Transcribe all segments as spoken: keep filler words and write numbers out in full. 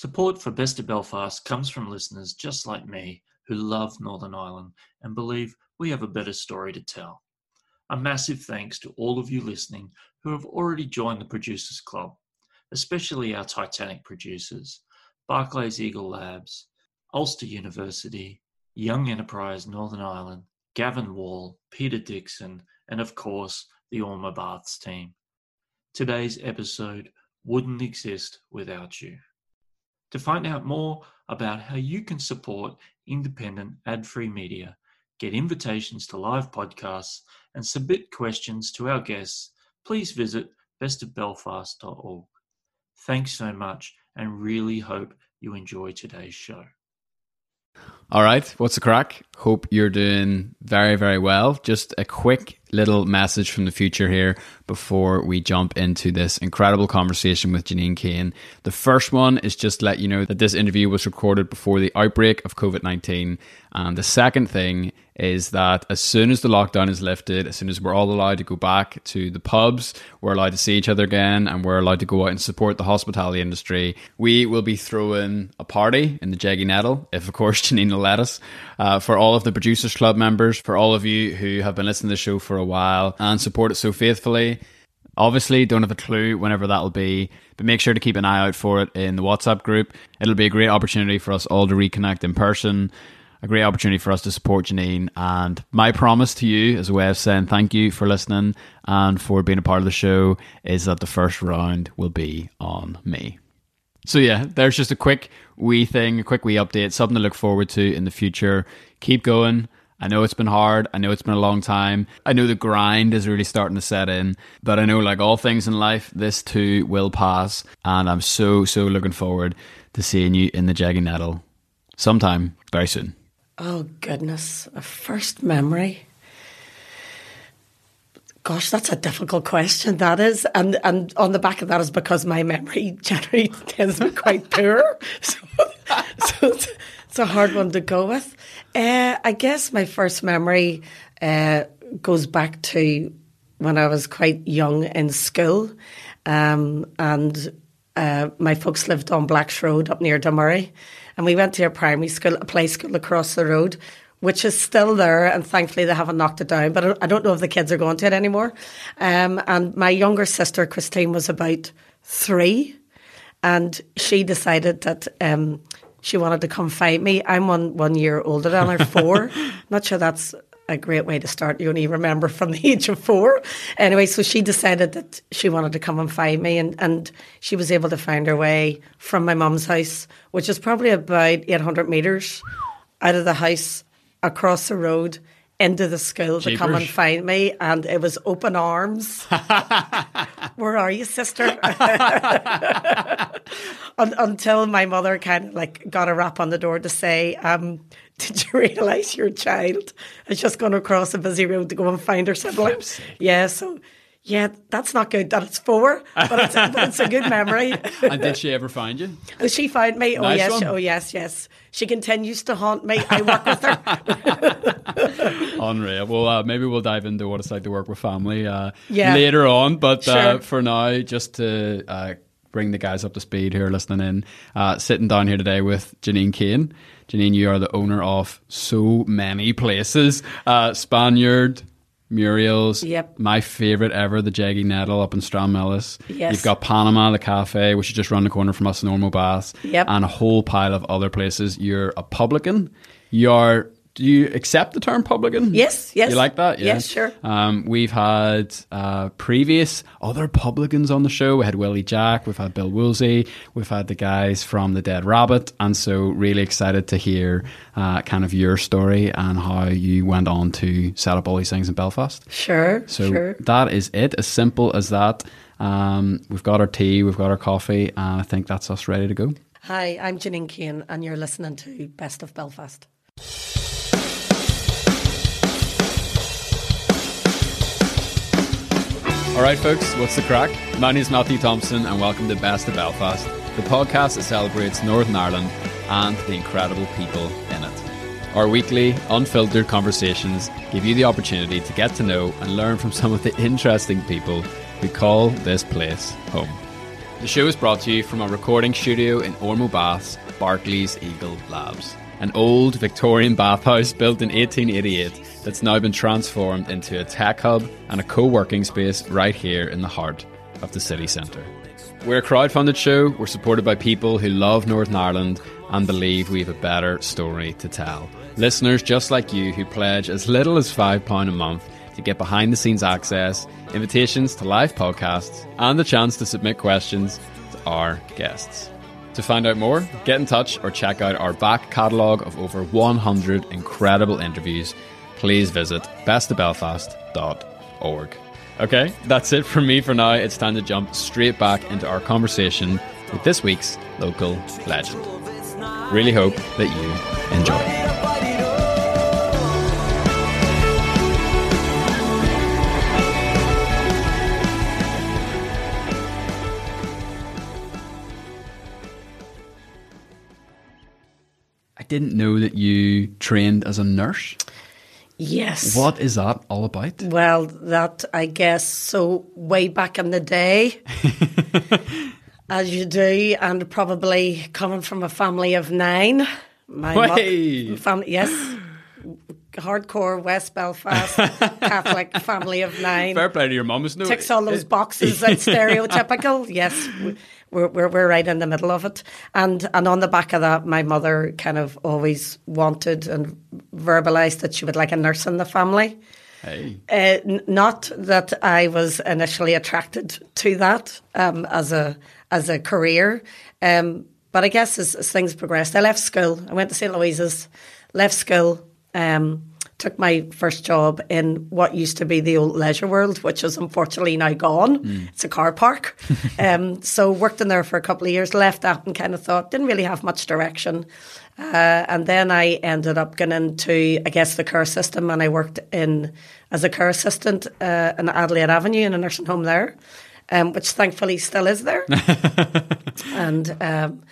Support for Best of Belfast comes from listeners just like me who love Northern Ireland and believe we have a better story to tell. A massive thanks to all of you listening who have already joined the Producers Club, especially our Titanic producers, Barclays Eagle Labs, Ulster University, Young Enterprise Northern Ireland, Gavin Wall, Peter Dixon, and of course, the Ormeau Baths team. Today's episode wouldn't exist without you. To find out more about how you can support independent ad-free media, get invitations to live podcasts, and submit questions to our guests, please visit best of belfast dot org. Thanks so much and really hope you enjoy today's show. All right, what's the crack? Hope you're doing very, very well. Just a quick little message from the future here before we jump into this incredible conversation with Janine Kane. The first one is just to let you know that this interview was recorded before the outbreak of covid nineteen. And the second thing is that as soon as the lockdown is lifted, as soon as we're all allowed to go back to the pubs, we're allowed to see each other again, and we're allowed to go out and support the hospitality industry, we will be throwing a party in the Jeggy Nettle, if of course Janine will let us, uh, for all of the Producers Club members, for all of you who have been listening to the show for a while and support it so faithfully. Obviously, don't have a clue whenever that'll be, but make sure to keep an eye out for it in the WhatsApp group. It'll be a great opportunity for us all to reconnect in person. A great opportunity for us to support Janine, and my promise to you as a way of saying thank you for listening and for being a part of the show is that the first round will be on me. So yeah, there's just a quick wee thing, a quick wee update, something to look forward to in the future. Keep going. I know it's been hard. I know it's been a long time. I know the grind is really starting to set in, but I know, like all things in life, this too will pass, and I'm so, so looking forward to seeing you in the Jeggy Nettle sometime very soon. Oh, goodness. A first memory. Gosh, that's a difficult question, that is. And and on the back of that is because my memory generally tends to be quite poor. So, so it's, it's a hard one to go with. Uh, I guess my first memory uh, goes back to when I was quite young in school. Um, and uh, my folks lived on Blacks Road up near Dunmurry. And we went to a primary school, a play school across the road, which is still there. And thankfully, they haven't knocked it down. But I don't know if the kids are going to it anymore. Um, and my younger sister, Christine, was about three. And she decided that um, she wanted to come find me. I'm one, one year older than her, four. Not sure that's a great way to start. You only remember from the age of four. Anyway, so she decided that she wanted to come and find me, and, and she was able to find her way from my mum's house, which is probably about eight hundred metres out of the house, across the road, into the school. Jeepers. To come and find me. And it was open arms. Where are you, sister? Until my mother kind of like got a rap on the door to say, um... did you realise your child has just gone across a busy road to go and find her siblings? Yeah, so, yeah, that's not good that it's four, but it's, but it's a good memory. And did she ever find you? Oh, she found me. Nice. Oh, yes. One. Oh, yes, yes. She continues to haunt me. I work with her. Unreal. Well, uh, maybe we'll dive into what it's like to work with family uh, yeah. later on, but sure. uh, for now, just to uh, bring the guys up to speed who are listening in, uh, sitting down here today with Janine Kane. Janine, you are the owner of so many places. Uh, Spaniard, Muriel's, yep. My favourite ever, the Jeggy Nettle up in Stranmillis. Yes. You've got Panama, the cafe, which is just round the corner from us in Ormeau Baths, yep. And a whole pile of other places. You're a publican. You are... Do you accept the term publican? Yes, yes. You like that? Yeah. Yes, sure. Um, we've had uh, previous other publicans on the show. We had Willie Jack, we've had Bill Wolsey, we've had the guys from the Dead Rabbit, and so really excited to hear uh, kind of your story and how you went on to set up all these things in Belfast. Sure, so sure. That is it, as simple as that. Um, we've got our tea, we've got our coffee, and I think that's us ready to go. Hi, I'm Janine Kane, and you're listening to Best of Belfast. All right, folks, what's the crack? My name's Matthew Thompson, and welcome to Best of Belfast, the podcast that celebrates Northern Ireland and the incredible people in it. Our weekly, unfiltered conversations give you the opportunity to get to know and learn from some of the interesting people who call this place home. The show is brought to you from a recording studio in Ormeau Baths, Barclays Eagle Labs, an old Victorian bathhouse built in eighteen eighty-eight that's now been transformed into a tech hub and a co-working space right here in the heart of the city centre. We're a crowdfunded show, we're supported by people who love Northern Ireland and believe we have a better story to tell. Listeners just like you who pledge as little as five pounds a month to get behind-the-scenes access, invitations to live podcasts, and the chance to submit questions to our guests. To find out more, get in touch or check out our back catalogue of over one hundred incredible interviews. Please visit best of belfast dot org. Okay, that's it from me for now. It's time to jump straight back into our conversation with this week's local legend. Really hope that you enjoy. I didn't know that you trained as a nurse. Yes. What is that all about? Well, that, I guess, so way back in the day, as you do, and probably coming from a family of nine. My mo- family, yes. Hardcore West Belfast Catholic family of nine. Fair play to your mum, isn't it? Ticks all those boxes. That's stereotypical. Yes, we're, we're we're right in the middle of it. And and on the back of that, my mother kind of always wanted and verbalised that she would like a nurse in the family. Hey. Uh, n- not that I was initially attracted to that um, as a as a career, um, but I guess as, as things progressed, I left school. I went to Saint Louise's, left school. Um, took my first job in what used to be the old Leisure World, which is unfortunately now gone. Mm. It's a car park. um, so worked in there for a couple of years, left that and kind of thought, didn't really have much direction. Uh, and then I ended up getting into, I guess, the care system, and I worked in as a care assistant uh, in Adelaide Avenue in a nursing home there, um, which thankfully still is there. and... Um,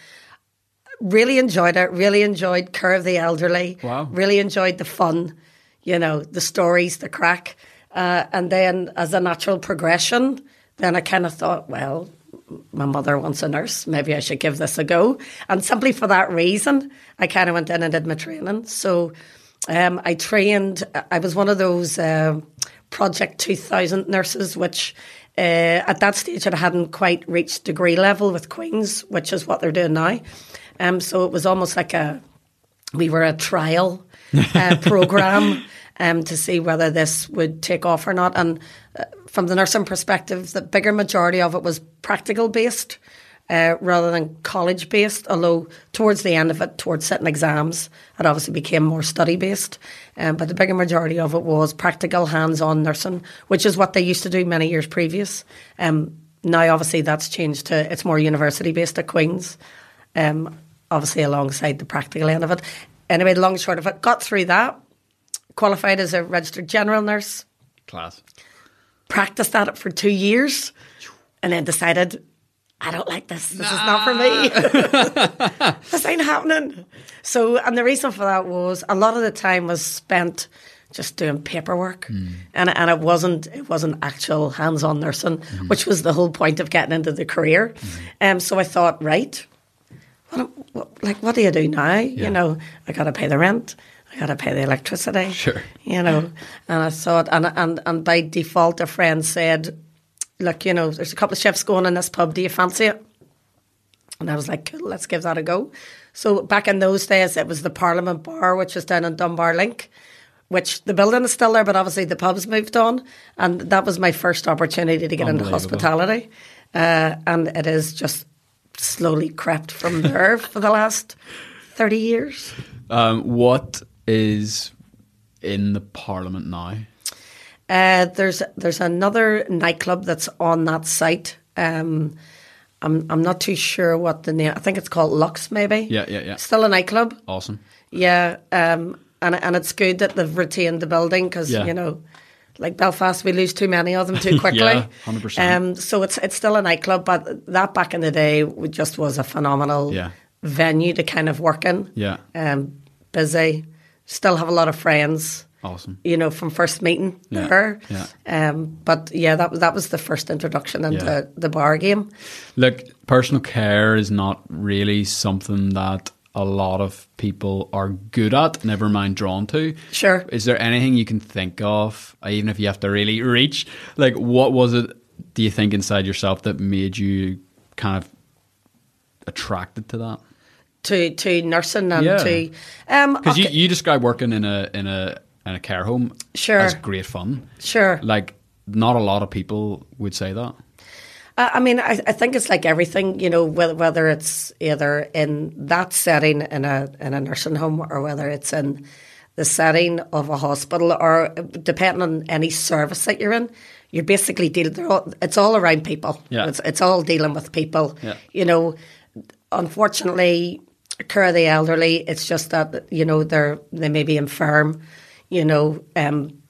Really enjoyed it, really enjoyed care of the elderly, wow. Really enjoyed the fun, you know, the stories, the crack. Uh, and then as a natural progression, then I kind of thought, well, my mother wants a nurse, maybe I should give this a go. And simply for that reason, I kind of went in and did my training. So um, I trained, I was one of those uh, Project two thousand nurses, which... Uh, at that stage, I hadn't quite reached degree level with Queen's, which is what they're doing now. Um, so it was almost like a we were a trial uh, program um, to see whether this would take off or not. And uh, from the nursing perspective, the bigger majority of it was practical based uh, rather than college based. Although towards the end of it, towards sitting exams, it obviously became more study based. Um, but the bigger majority of it was practical, hands-on nursing, which is what they used to do many years previous. Um, now, obviously, that's changed to it's more university-based at Queen's, um, obviously alongside the practical end of it. Anyway, long and short of it, got through that, qualified as a registered general nurse. Class. Practiced at it for two years and then decided... I don't like this. This nah. is not for me. This ain't happening. So, and the reason for that was a lot of the time was spent just doing paperwork, mm. and and it wasn't it wasn't actual hands-on nursing, mm. which was the whole point of getting into the career. Mm. Um, so I thought, right, what, what, like what do you do now? Yeah. You know, I got to pay the rent. I got to pay the electricity. Sure. You know, and I thought, and and and by default, a friend said. Look, you know, there's a couple of chefs going in this pub. Do you fancy it? And I was like, cool, let's give that a go. So back in those days, it was the Parliament Bar, which was down on Dunbar Link, which the building is still there, but obviously the pub's moved on. And that was my first opportunity to get into hospitality. Uh, and it has just slowly crept from there for the last thirty years. Um, what is in the Parliament now? Uh, there's there's another nightclub that's on that site. Um, I'm I'm not too sure what the name. I think it's called Lux, maybe. Yeah, yeah, yeah. Still a nightclub. Awesome. Yeah, um, and and it's good that they've retained the building because yeah. you know, like Belfast, we lose too many of them too quickly. Yeah, hundred percent. Um, so it's it's still a nightclub, but that back in the day just was a phenomenal yeah. venue to kind of work in. Yeah. Um, busy. Still have a lot of friends. Awesome. You know, from first meeting yeah, her. Yeah. Um, but yeah, that, that was the first introduction into yeah. the bar game. Look, personal care is not really something that a lot of people are good at, never mind drawn to. Sure. Is there anything you can think of, even if you have to really reach? Like, what was it, do you think, inside yourself that made you kind of attracted to that? To to nursing and yeah. to... Um, because okay. you, you describe working in a in a, in a care home sure. as great fun. Sure. Like, not a lot of people would say that. I mean, I, I think it's like everything, you know, whether, whether it's either in that setting in a in a nursing home or whether it's in the setting of a hospital or depending on any service that you're in, you're basically dealing, all, it's all around people. Yeah. It's, it's all dealing with people. Yeah. You know, unfortunately, care of the elderly, it's just that, you know, they're they may be infirm, you know, um,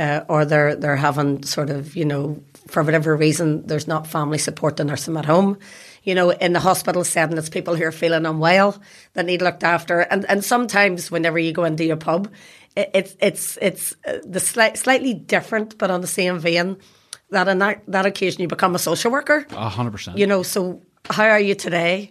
uh, or they're they're having sort of, you know, for whatever reason, there's not family support to nurse them at home. You know, in the hospital setting, it's people who are feeling unwell that need looked after. And and sometimes whenever you go into your pub, it, it's it's it's the sli- slightly different, but on the same vein, that on that, that occasion you become a social worker. A hundred percent. You know, so how are you today?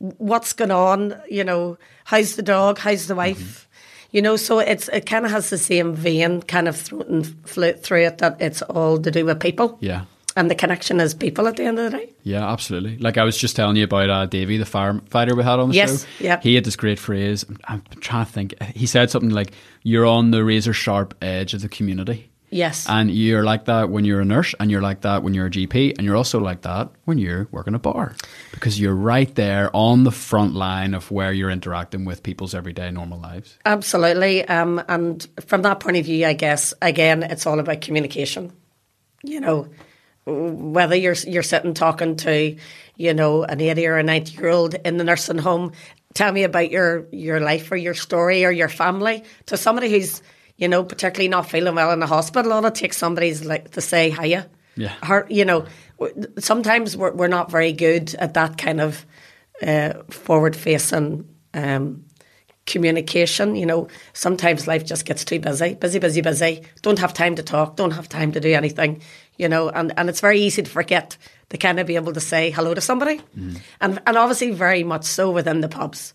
What's going on? You know, how's the dog? How's the wife? Mm-hmm. You know, so it's it kind of has the same vein kind of through, and fl- through it that it's all to do with people. Yeah. And the connection is people at the end of the day. Yeah, absolutely. Like I was just telling you about uh, Davey, the firefighter we had on the yes, show. Yes, yeah. He had this great phrase. I'm, I'm trying to think. He said something like, you're on the razor sharp edge of the community. Yes. And you're like that when you're a nurse and you're like that when you're a G P and you're also like that when you're working a bar because you're right there on the front line of where you're interacting with people's everyday normal lives. Absolutely. Um, and from that point of view, I guess, again, it's all about communication. You know, whether you're you're sitting talking to, you know, an eighty or a ninety-year-old in the nursing home, tell me about your, your life or your story or your family to somebody who's, you know, particularly not feeling well in the hospital, all it takes somebody's like to say hiya. Yeah. Her, you know, sometimes we're we're not very good at that kind of uh, forward-facing um, communication. You know, sometimes life just gets too busy, busy, busy, busy. Don't have time to talk. Don't have time to do anything. You know, and, and it's very easy to forget to kind of be able to say hello to somebody, mm. and and obviously very much so within the pubs.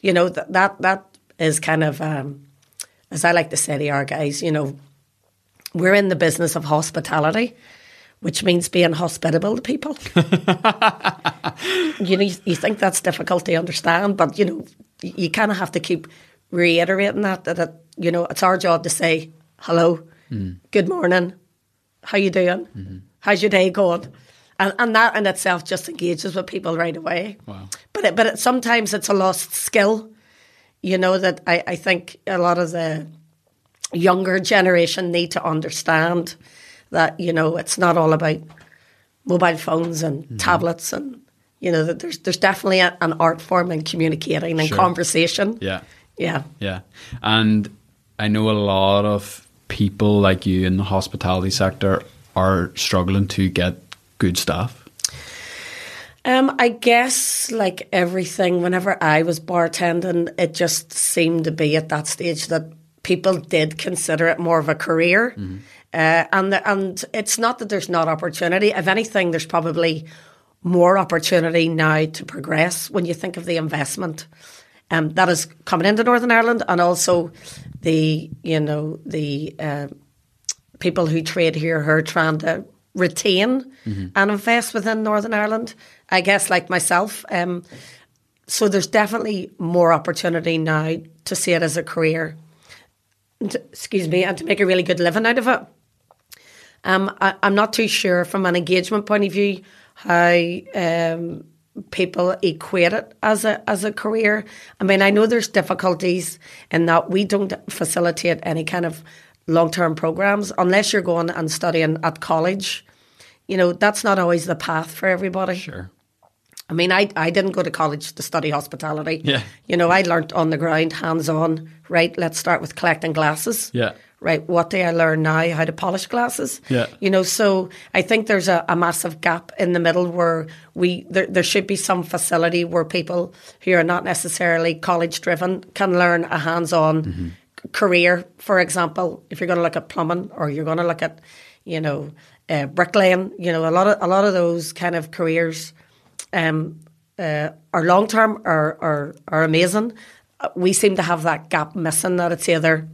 You know that that that is kind of. Um, As I like to say to our guys, you know, we're in the business of hospitality, which means being hospitable to people. You know, you, you think that's difficult to understand, but, you know, you, you kind of have to keep reiterating that, that, that, you know, it's our job to say, hello, mm. good morning, how you doing, mm-hmm. how's your day going? And, and that in itself just engages with people right away. Wow. But, it, but it, sometimes it's a lost skill. You know, that I, I think a lot of the younger generation need to understand that, you know, it's not all about mobile phones and mm-hmm. tablets and, you know, that there's there's definitely a, an art form in communicating and sure. conversation. Yeah. Yeah. Yeah. And I know a lot of people like you in the hospitality sector are struggling to get good staff. Um, I guess like everything, whenever I was bartending, it just seemed to be at that stage that people did consider it more of a career. Mm-hmm. Uh, and the, and it's not that there's not opportunity. If anything, there's probably more opportunity now to progress when you think of the investment um, that is coming into Northern Ireland and also the, you know, the uh, people who trade here who are trying to retain mm-hmm. and invest within Northern Ireland, I guess, like myself. Um, so there's definitely more opportunity now to see it as a career, and to, excuse me, and to make a really good living out of it. Um, I, I'm not too sure from an engagement point of view how um, people equate it as a as a career. I mean, I know there's difficulties in that we don't facilitate any kind of long-term programs, unless you're going and studying at college. You know, that's not always the path for everybody. Sure. I mean, I I didn't go to college to study hospitality. Yeah. You know, I learnt on the ground, hands-on, right, let's start with collecting glasses. Yeah. Right, what do I learn now? How to polish glasses. Yeah. You know, so I think there's a, a massive gap in the middle where we there, there should be some facility where people who are not necessarily college-driven can learn a hands-on mm-hmm. career, for example, if you're going to look at plumbing or you're going to look at, you know, uh, bricklaying, you know, a lot of a lot of those kind of careers um, uh, are long-term, are, are, are amazing. We seem to have that gap missing, that it's either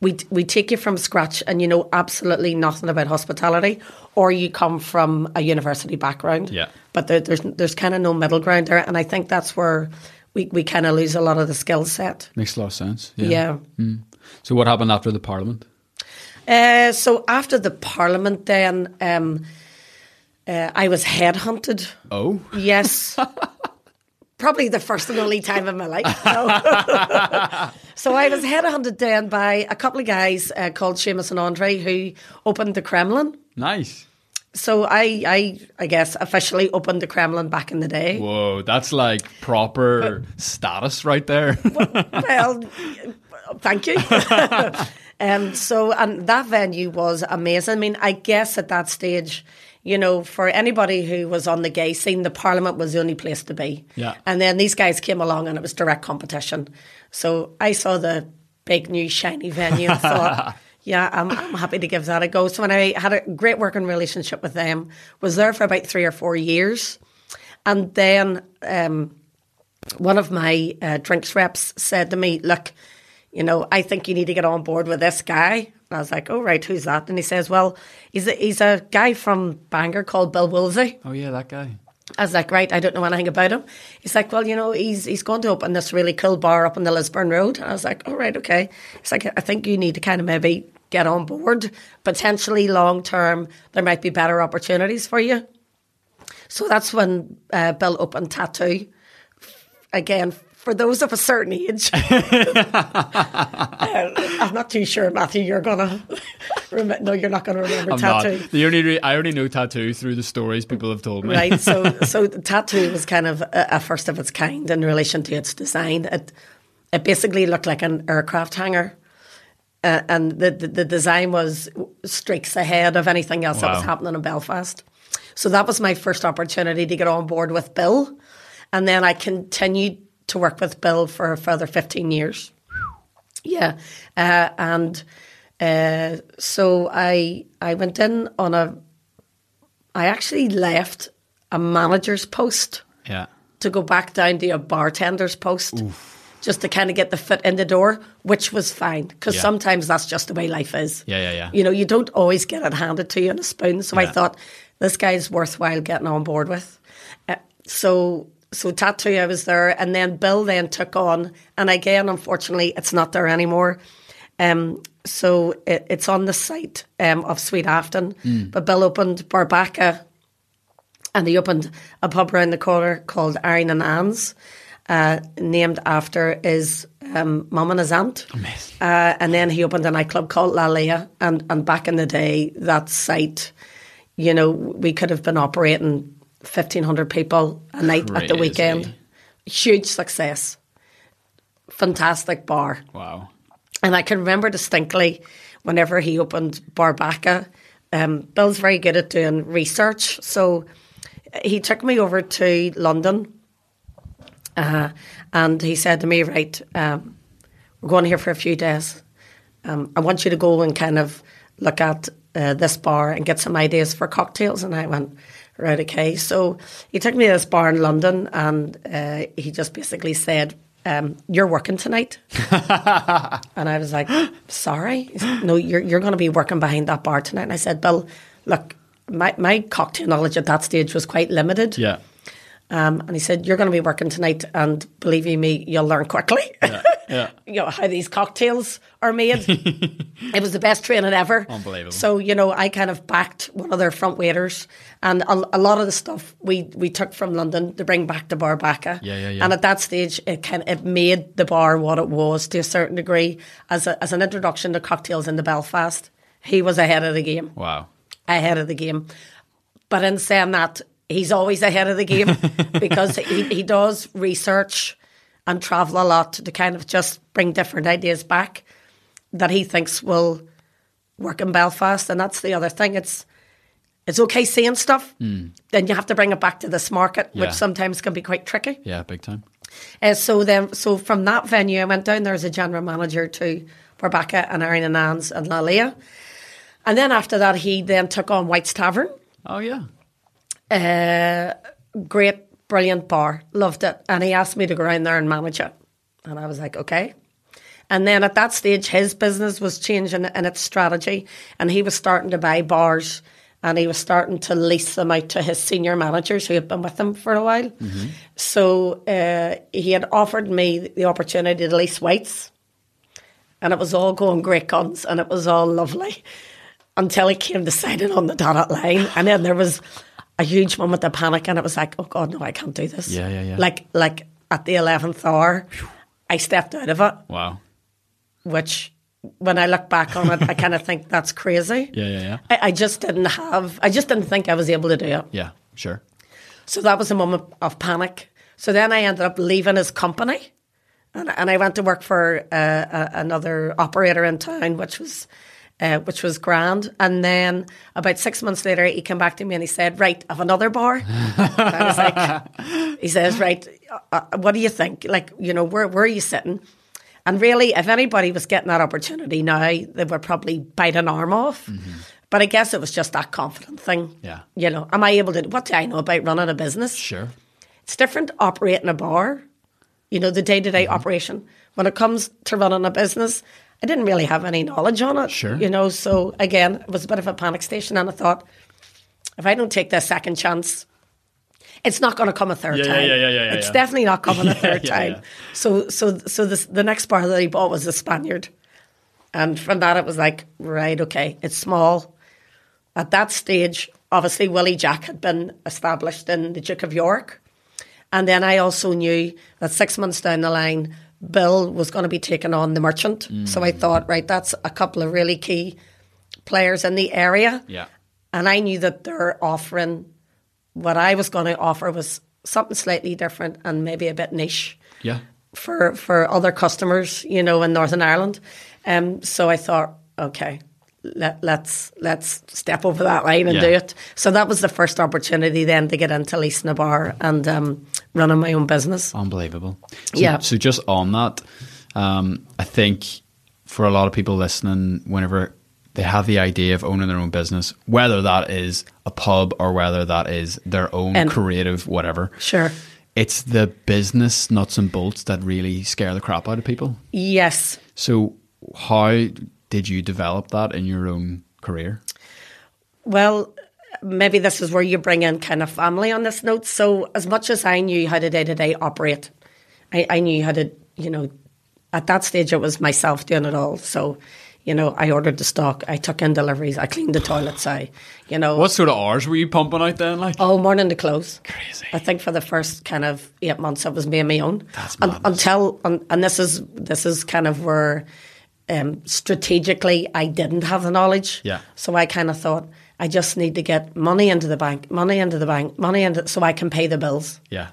we we take you from scratch and you know absolutely nothing about hospitality, or you come from a university background. Yeah. But there, there's there's kind of no middle ground there, and I think that's where we, we kind of lose a lot of the skill set. Makes a lot of sense. Yeah. yeah. Mm. So what happened after the Parliament? Uh, so after the Parliament then, um, uh, I was headhunted. Oh. Yes. Probably the first and only time in my life. No. So I was headhunted then by a couple of guys uh, called Seamus and Andre, who opened the Kremlin. Nice. So I, I, I guess, officially opened the Kremlin back in the day. Whoa, that's like proper uh, status right there. Well, thank you. um, so, and that venue was amazing. I mean, I guess at that stage, you know, for anybody who was on the gay scene, the Parliament was the only place to be. Yeah. And then these guys came along and it was direct competition. So I saw the big new shiny venue and thought, yeah, I'm, I'm happy to give that a go. So when I had a great working relationship with them, was there for about three or four years. And then um, one of my uh, drinks reps said to me, look, you know, I think you need to get on board with this guy. And I was like, oh, right, who's that? And he says, well, he's a, he's a guy from Bangor called Bill Wolsey. Oh, yeah, that guy. I was like, right, I don't know anything about him. He's like, well, you know, he's he's going to open this really cool bar up on the Lisburn Road. And I was like, oh, right, okay. He's like, I think you need to kind of maybe get on board. Potentially long term, there might be better opportunities for you. So that's when uh, Bill opened Tattoo. Again, for those of a certain age. uh, I'm not too sure, Matthew, you're going to... Rem- no, you're not going to remember I'm Tattoo. Not. The only re- I only know Tattoo through the stories people have told me. Right, so so Tattoo was kind of a, a first of its kind in relation to its design. It it basically looked like an aircraft hangar. Uh, and the, the, the design was streaks ahead of anything else wow. that was happening in Belfast. So that was my first opportunity to get on board with Bill. And then I continued to work with Bill for a further fifteen years. Yeah. Uh, and uh, so I I went in on a... I actually left a manager's post yeah. to go back down to a bartender's post. Oof. Just to kind of get the foot in the door, which was fine. Because yeah. sometimes that's just the way life is. Yeah, yeah, yeah. You know, you don't always get it handed to you in a spoon. So yeah. I thought, this guy's worthwhile getting on board with. Uh, so... So Tattoo, I was there, and then Bill then took on, and again, unfortunately, it's not there anymore. Um, so it, it's on the site um, of Sweet Afton, mm. but Bill opened Barbaca, and he opened a pub around the corner called Aaron and Anne's, uh, named after his um, mum and his aunt. Amazing. Uh, and then he opened a nightclub called Lalea, and, and back in the day, that site, you know, we could have been operating fifteen hundred people a night. Crazy. At the weekend. Huge success. Fantastic bar. Wow. And I can remember distinctly whenever he opened Barbaca, um, Bill's very good at doing research. So he took me over to London uh, and he said to me, right, um, we're going here for a few days. Um, I want you to go and kind of look at uh, this bar and get some ideas for cocktails. And I went... Right, okay. So he took me to this bar in London and uh, he just basically said, um, you're working tonight. And I was like, sorry? He said, no, you're you're going to be working behind that bar tonight. And I said, Bill, look, my, my cocktail knowledge at that stage was quite limited. Yeah. Um, and he said, you're going to be working tonight and believe you me, you'll learn quickly. Yeah, yeah. You know, how these cocktails are made. It was the best training ever. Unbelievable. So, you know, I kind of backed one of their front waiters and a, a lot of the stuff we, we took from London to bring back to Barbaca. Yeah, yeah, yeah. And at that stage, it kind of, it made the bar what it was to a certain degree as, a, as an introduction to cocktails into Belfast. He was ahead of the game. Wow. Ahead of the game. But in saying that, he's always ahead of the game because he, he does research and travel a lot to kind of just bring different ideas back that he thinks will work in Belfast. And that's the other thing. It's it's okay saying stuff. Mm. Then you have to bring it back to this market, yeah. which sometimes can be quite tricky. Yeah, big time. Uh, so then, so from that venue, I went down there as a general manager to Barbaca and Aaron and Anne's and Lalea. And then after that, he then took on White's Tavern. Oh, yeah. Uh, great, brilliant bar. Loved it. And he asked me to go around there and manage it. And I was like, okay. And then at that stage, his business was changing in its strategy, and he was starting to buy bars, and he was starting to lease them out to his senior managers who had been with him for a while. Mm-hmm. So uh, he had offered me the opportunity to lease White's, and it was all going great guns, and it was all lovely until he came to signing on the dotted line. And then there was a huge moment of panic, and it was like, oh, God, no, I can't do this. Yeah, yeah, yeah. Like, like at the eleventh hour, I stepped out of it. Wow. Which, when I look back on it, I kind of think that's crazy. Yeah, yeah, yeah. I, I just didn't have, I just didn't think I was able to do it. Yeah, sure. So that was a moment of panic. So then I ended up leaving his company, and, and I went to work for uh, a, another operator in town, which was uh, which was grand. And then about six months later, he came back to me and he said, right, I have another bar. And I was like, he says, right, uh, what do you think? Like, you know, where where are you sitting? And really, if anybody was getting that opportunity now, they would probably bite an arm off. Mm-hmm. But I guess it was just that confident thing. Yeah. You know, am I able to, what do I know about running a business? Sure. It's different operating a bar, you know, the day-to-day mm-hmm. operation. When it comes to running a business, I didn't really have any knowledge on it. Sure. You know, so again, it was a bit of a panic station. And I thought, if I don't take this second chance, it's not going to come a third yeah, time. Yeah, yeah, yeah, yeah, it's yeah. definitely not coming yeah, a third yeah, time. Yeah. So, so, so this, the next bar that he bought was the Spaniard, and from that it was like, right, okay, it's small. At that stage, obviously, Willie Jack had been established in the Duke of York, and then I also knew that six months down the line, Bill was going to be taking on the Merchant. Mm. So I thought, right, that's a couple of really key players in the area. Yeah, and I knew that they're offering. What I was going to offer was something slightly different and maybe a bit niche yeah. for for other customers, you know, in Northern Ireland. Um, so I thought, okay, let, let's let's step over that line and yeah. do it. So that was the first opportunity then to get into leasing a bar and um, running my own business. Unbelievable. So, yeah. So just on that, um, I think for a lot of people listening, whenever they have the idea of owning their own business, whether that is a pub or whether that is their own and, creative whatever. Sure. It's the business nuts and bolts that really scare the crap out of people. Yes. So how did you develop that in your own career? Well, maybe this is where you bring in kind of family on this note. So as much as I knew how to day-to-day operate, I, I knew how to, you know, at that stage it was myself doing it all. So you know, I ordered the stock, I took in deliveries, I cleaned the toilets, I, you know. What sort of hours were you pumping out then? Like? Oh, morning to close. Crazy. I think for the first kind of eight months it was me and my own. That's madness. Un- until, un- and this is, this is kind of where um, strategically I didn't have the knowledge. Yeah. So I kind of thought, I just need to get money into the bank, money into the bank, money into, so I can pay the bills. Yeah.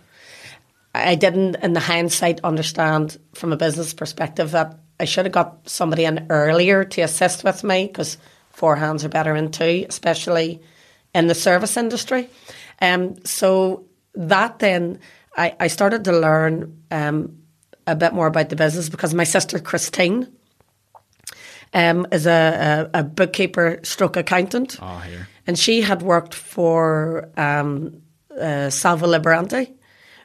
I didn't, in the hindsight, understand from a business perspective that I should have got somebody in earlier to assist with me because four hands are better in two, especially in the service industry. Um, so that then, I, I started to learn um, a bit more about the business because my sister Christine um, is a, a, a bookkeeper stroke accountant. Oh, here. And she had worked for um, uh, Salvo Liberanti,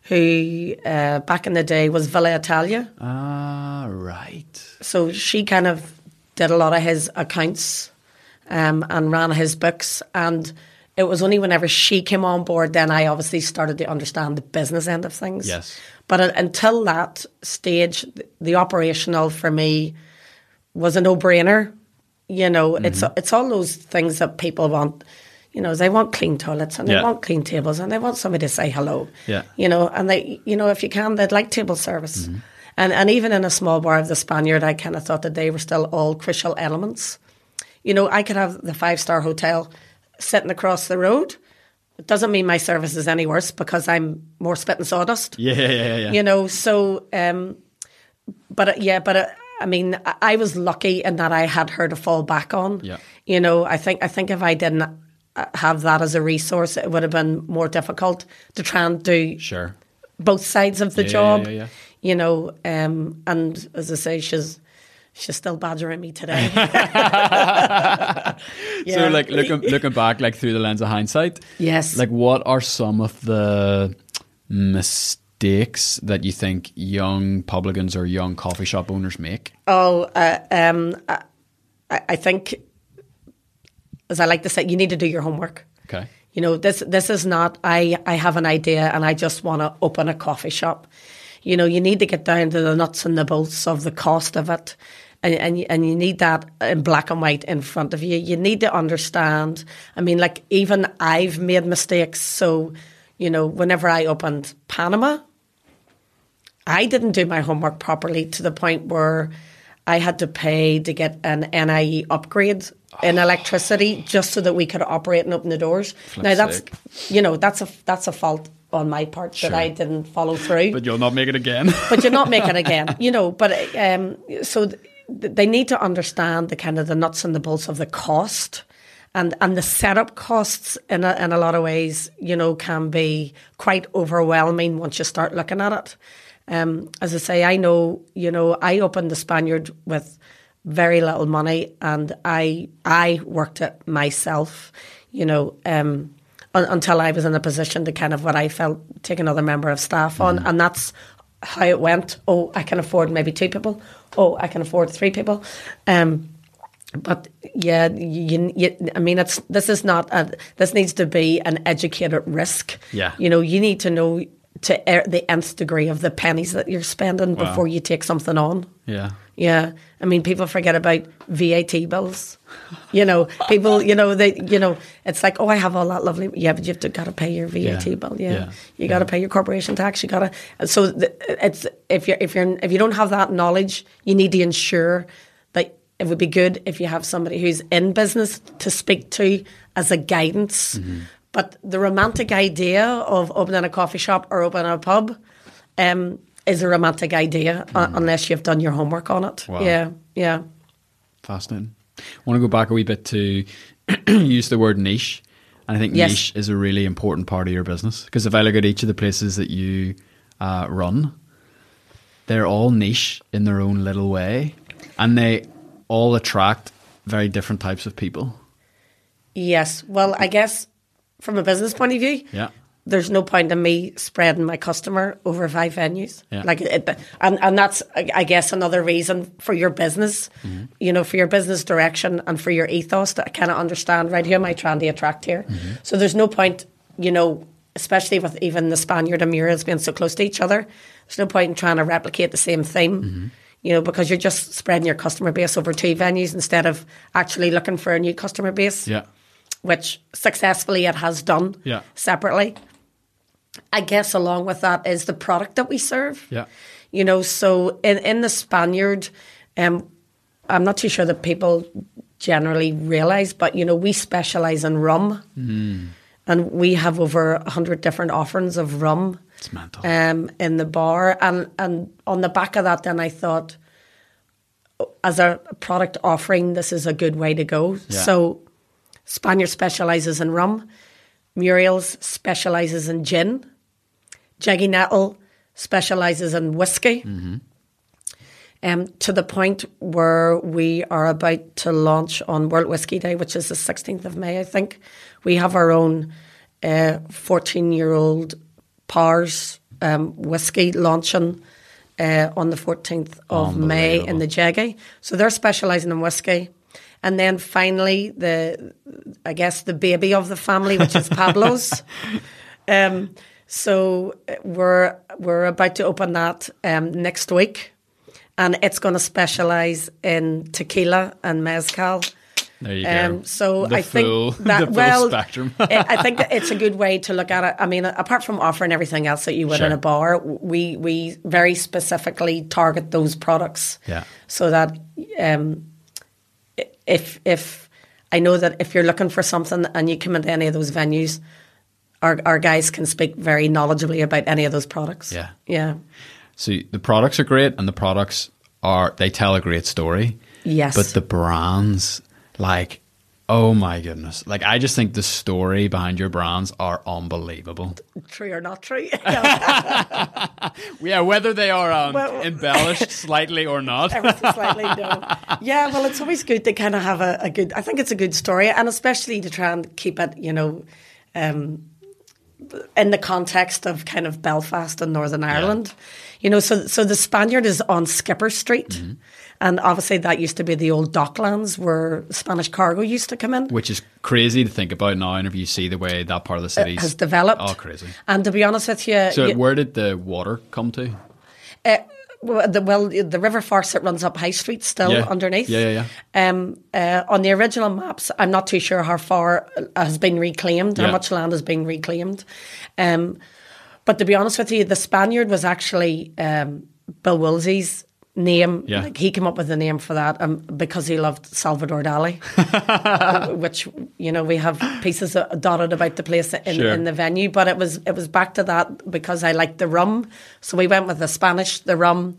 who uh, back in the day was Villa Italia. Ah, right. So she kind of did a lot of his accounts um, and ran his books. And it was only whenever she came on board, then I obviously started to understand the business end of things. Yes. But uh, until that stage, the operational for me was a no-brainer. You know, mm-hmm. it's it's all those things that people want. You know, they want clean toilets and they yeah. want clean tables and they want somebody to say hello. Yeah. You know, and they, you know, if you can, they'd like table service. Mm-hmm. And and even in a small bar of the Spaniard, I kind of thought that they were still all crucial elements. You know, I could have the five-star hotel sitting across the road. It doesn't mean my service is any worse because I'm more spit and sawdust. Yeah, yeah, yeah. yeah. You know, so, um, but yeah, but... Uh, I mean, I was lucky in that I had her to fall back on. Yeah. You know, I think I think if I didn't have that as a resource, it would have been more difficult to try and do sure. both sides of the yeah, job. Yeah, yeah, yeah. You know, um, and as I say, she's she's still badgering me today. Yeah. So like looking looking back like through the lens of hindsight, yes, like what are some of the mistakes that you think young publicans or young coffee shop owners make? Oh, uh, um, I, I think, as I like to say, you need to do your homework. Okay. You know, this this is not, I, I have an idea and I just want to open a coffee shop. You know, you need to get down to the nuts and the bolts of the cost of it. And, and, and you need that in black and white in front of you. You need to understand. I mean, like, even I've made mistakes. So, you know, whenever I opened Panama, I didn't do my homework properly to the point where I had to pay to get an N I E upgrade in electricity just so that we could operate and open the doors. Flip now that's sick. You know, that's a that's a fault on my part, sure, that I didn't follow through. But you'll not make it again. But you'll not make it again. You know, but um, so th- they need to understand the kind of the nuts and the bolts of the cost, and and the setup costs in a, in a lot of ways, you know, can be quite overwhelming once you start looking at it. Um, as I say, I know, you know, I opened the Spaniard with very little money, and I I worked it myself, you know, um, un- until I was in a position to kind of what I felt take another member of staff on, mm. and that's how it went. Oh, I can afford maybe two people. Oh, I can afford three people. Um, but yeah, you, you, I mean, it's this is not a, this needs to be an educated risk. Yeah, you know, you need to know to the nth degree of the pennies that you're spending, wow, before you take something on. Yeah. Yeah. I mean, people forget about V A T bills. You know, people, you know, they, you know, it's like, oh, I have all that lovely. Yeah, but you've got to pay your V A T yeah. bill. Yeah. yeah. You got to yeah. pay your corporation tax. You got to. So it's, if you're, if you're, if you don't have that knowledge, you need to ensure that it would be good if you have somebody who's in business to speak to as a guidance. Mm-hmm. But the romantic idea of opening a coffee shop or opening a pub um, is a romantic idea mm. uh, unless you've done your homework on it. Wow. Yeah, yeah. Fascinating. I want to go back a wee bit to use the word niche. And I think yes. niche is a really important part of your business. Because if I look at each of the places that you uh, run, they're all niche in their own little way. And they all attract very different types of people. Yes. Well, I guess... from a business point of view, yeah, there's no point in me spreading my customer over five venues. Yeah. Like, it, and and that's, I guess, another reason for your business, mm-hmm. you know, for your business direction and for your ethos to kind of understand, right, who am I trying to attract here? Mm-hmm. So there's no point, you know, especially with even the Spaniard and Muriel's being so close to each other, there's no point in trying to replicate the same theme, mm-hmm. you know, because you're just spreading your customer base over two venues instead of actually looking for a new customer base. Yeah. Which successfully it has done yeah. separately. I guess along with that is the product that we serve. Yeah. You know, so in, in the Spaniard, um, I'm not too sure that people generally realise, but, you know, we specialise in rum mm. and we have over one hundred different offerings of rum it's mental. Um, in the bar. And, and on the back of that, then I thought, as a product offering, this is a good way to go. Yeah. So... Spaniard specialises in rum. Muriel's specialises in gin. Jeggy Nettle specialises in whiskey. Mm-hmm. Um, to the point where we are about to launch on World Whiskey Day, which is the sixteenth of May, I think. We have our own uh, fourteen-year-old Powers um, whiskey launching uh, on the fourteenth of May in the Jeggy. So they're specialising in whiskey. And then finally, the I guess the baby of the family, which is Pablo's. um, so we're we're about to open that um, next week, and it's going to specialise in tequila and mezcal. There you um, go. So the I full, think that the full well, spectrum. I think that it's a good way to look at it. I mean, apart from offering everything else that you would sure. in a bar, we we very specifically target those products. Yeah. So that. Um, If if I know that if you're looking for something and you come into any of those venues, our our guys can speak very knowledgeably about any of those products. Yeah, yeah. So the products are great, and the products are they tell a great story. Yes, but the brands like Oh my goodness. Like, I just think the story behind your brands are unbelievable. True or not true. Yeah, whether they are um, well, embellished slightly or not. Everything slightly, no. Yeah, well, it's always good to kind of have a, a good, I think it's a good story, and especially to try and keep it, you know, um, in the context of kind of Belfast and Northern Ireland. Yeah. You know, so, so the Spaniard is on Skipper Street. Mm-hmm. And obviously that used to be the old docklands where Spanish cargo used to come in. Which is crazy to think about now, and if you see the way that part of the city has developed. Oh, crazy. And to be honest with you... So you, where did the water come to? Uh, well, the, well, the river Farset runs up High Street still yeah. underneath. Yeah, yeah, yeah. Um, uh, on the original maps, I'm not too sure how far has been reclaimed, yeah. how much land has been reclaimed. Um, but to be honest with you, the Spaniard was actually um, Bill Wolsey's name, yeah. like he came up with the name for that um, because he loved Salvador Dali, uh, which, you know, we have pieces of, dotted about the place in, sure. in the venue, but it was it was back to that because I liked the rum, so we went with the Spanish, the rum,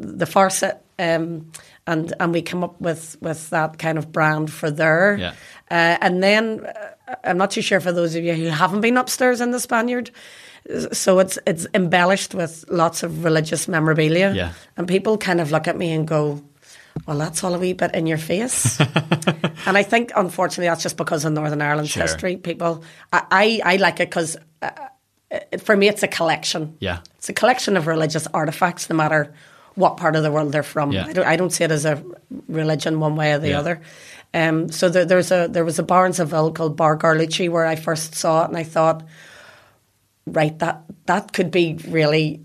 the Farset, um, and and we came up with, with that kind of brand for there, yeah. uh, and then uh, I'm not too sure for those of you who haven't been upstairs in the Spaniard. So it's it's embellished with lots of religious memorabilia. Yeah. And people kind of look at me and go, well, that's all a wee bit in your face. And I think, unfortunately, that's just because of Northern Ireland's sure. history. People, I, I, I like it because uh, for me, it's a collection. Yeah. It's a collection of religious artifacts, no matter what part of the world they're from. Yeah. I, don't, I don't see it as a religion one way or the yeah. other. Um. So there, there's a, there was a bar in Seville called Bar Garlucci where I first saw it and I thought... Right, that that could be really,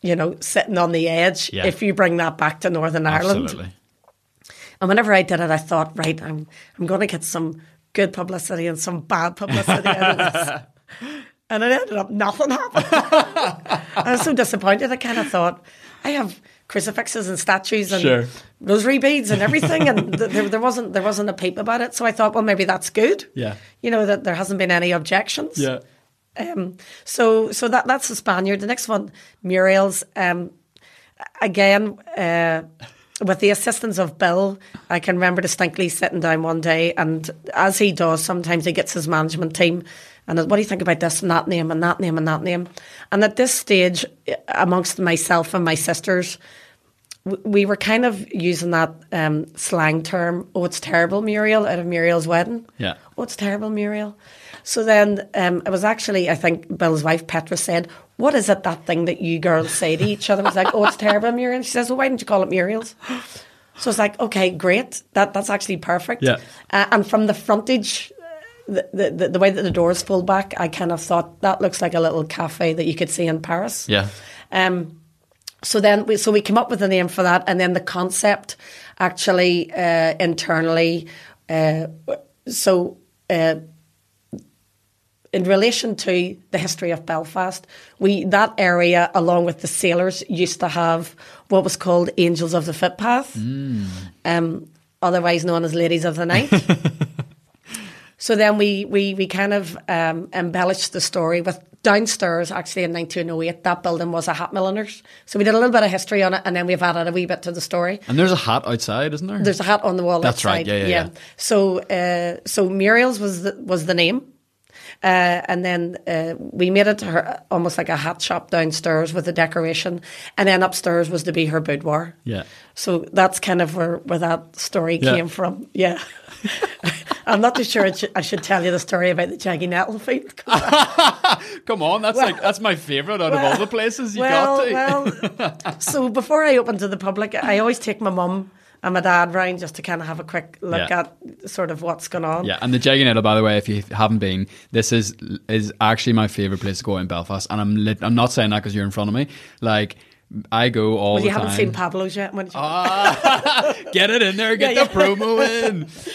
you know, sitting on the edge yeah. if you bring that back to Northern Ireland. Absolutely. And whenever I did it, I thought, right, I'm I'm going to get some good publicity and some bad publicity out of this. And it ended up nothing happened. I was so disappointed. I kind of thought, I have crucifixes and statues and sure. rosary beads and everything, and th- there, there wasn't there wasn't a peep about it. So I thought, well, maybe that's good. Yeah, you know that there hasn't been any objections. Yeah. Um, so, so that that's the Spaniard. The next one, Muriel's. Um, again, uh, with the assistance of Bill, I can remember distinctly sitting down one day, and as he does, sometimes he gets his management team, and what do you think about this and that name and that name and that name? And at this stage, amongst myself and my sisters, we were kind of using that um, slang term. Oh, it's terrible, Muriel, out of Muriel's wedding. Yeah. Oh, it's terrible, Muriel. So then um, it was actually, I think Bill's wife, Petra, said, what is it, that thing that you girls say to each other? It's like, oh, it's terrible, Muriel. She says, well, why didn't you call it Muriel's? So it's like, okay, great. That That's actually perfect. Yeah. Uh, and from the frontage, the, the the way that the doors fold back, I kind of thought that looks like a little cafe that you could see in Paris. Yeah. Um. So then we, so we came up with a name for that. And then the concept actually uh, internally, uh, so... Uh, in relation to the history of Belfast, we that area, along with the sailors, used to have what was called Angels of the Footpath, mm. um, otherwise known as Ladies of the Night. So then we we we kind of um, embellished the story with downstairs, actually in nineteen oh eight, that building was a hat milliner's. So we did a little bit of history on it, and then we've added a wee bit to the story. And there's a hat outside, isn't there? There's a hat on the wall That's outside. That's right, yeah, yeah, yeah. yeah. So, uh, so Muriel's was the, was the name. Uh, and then uh, we made it to her almost like a hat shop downstairs with the decoration, and then upstairs was to be her boudoir. Yeah. So that's kind of where, where that story yeah. came from. Yeah. I'm not too sure I should, I should tell you the story about the Jeggy Nettle feed. Come on, that's well, like that's my favourite out well, of all the places you well, got to. Well, so before I open to the public, I always take my mum and my dad round just to kind of have a quick look yeah. at sort of what's going on. Yeah, and the Jeggy Nettle, by the way, if you haven't been, this is is actually my favourite place to go in Belfast. And I'm lit, I'm not saying that because you're in front of me. Like, I go all well, the time. Well, you haven't seen Pablo's yet. When did you ah, get it in there, get yeah, yeah. the promo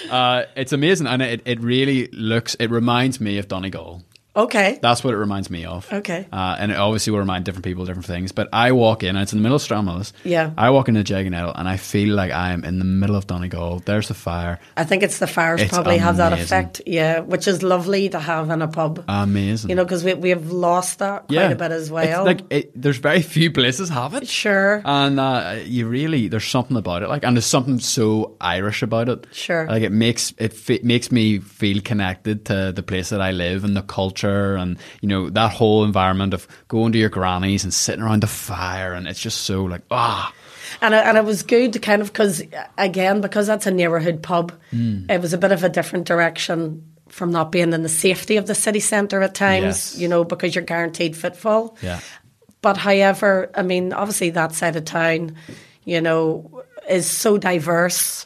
in. Uh, it's amazing. And it, it really looks, it reminds me of Donegal. Okay. That's what it reminds me of. Okay. Uh, and it obviously will remind different people different things. But I walk in, and it's in the middle of Stranmillis. Yeah. I walk into Jeggy Nettle, and I feel like I am in the middle of Donegal. There's the fire. I think it's the fires it's probably amazing. Have that effect. Yeah, which is lovely to have in a pub. Amazing. You know, because we, we have lost that quite yeah. a bit as well. It's like it, there's very few places have it. Sure. And uh, you really, there's something about it. like, And there's something so Irish about it. Sure. Like it makes, it f- makes me feel connected to the place that I live and the culture. And you know that whole environment of going to your grannies and sitting around the fire, and it's just so like ah. And it, and it was good to kind of because again because that's a neighbourhood pub. Mm. It was a bit of a different direction from not being in the safety of the city centre at times. Yes. You know, because you're guaranteed footfall. Yeah. But however, I mean, obviously that side of town, you know, is so diverse,